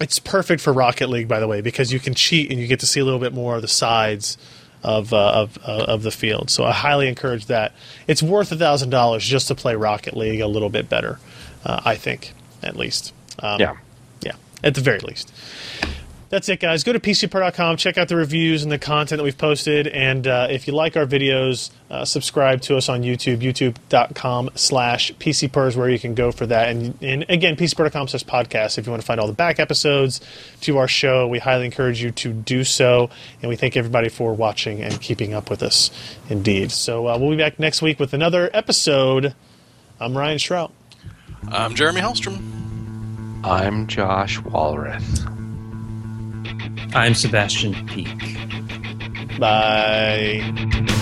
It's perfect for Rocket League, by the way, because you can cheat and you get to see a little bit more of the sides of uh, of, uh, of the field. So I highly encourage that. It's worth one thousand dollars just to play Rocket League a little bit better, uh, I think, at least. Um, yeah. Yeah, at the very least. that's it, guys. Go to P C Per dot com, check out the reviews and the content that we've posted, and uh, if you like our videos, uh, subscribe to us on YouTube, youtube dot com slash P C Per is where you can go for that. And, and again, P C Per dot com slash podcast if you want to find all the back episodes to our show. We highly encourage you to do so, and we thank everybody for watching and keeping up with us, indeed. So uh, we'll be back next week with another episode. I'm Ryan Shrout. I'm Jeremy Hellstrom. I'm Josh Walrath. I'm Sebastian Peak. Bye.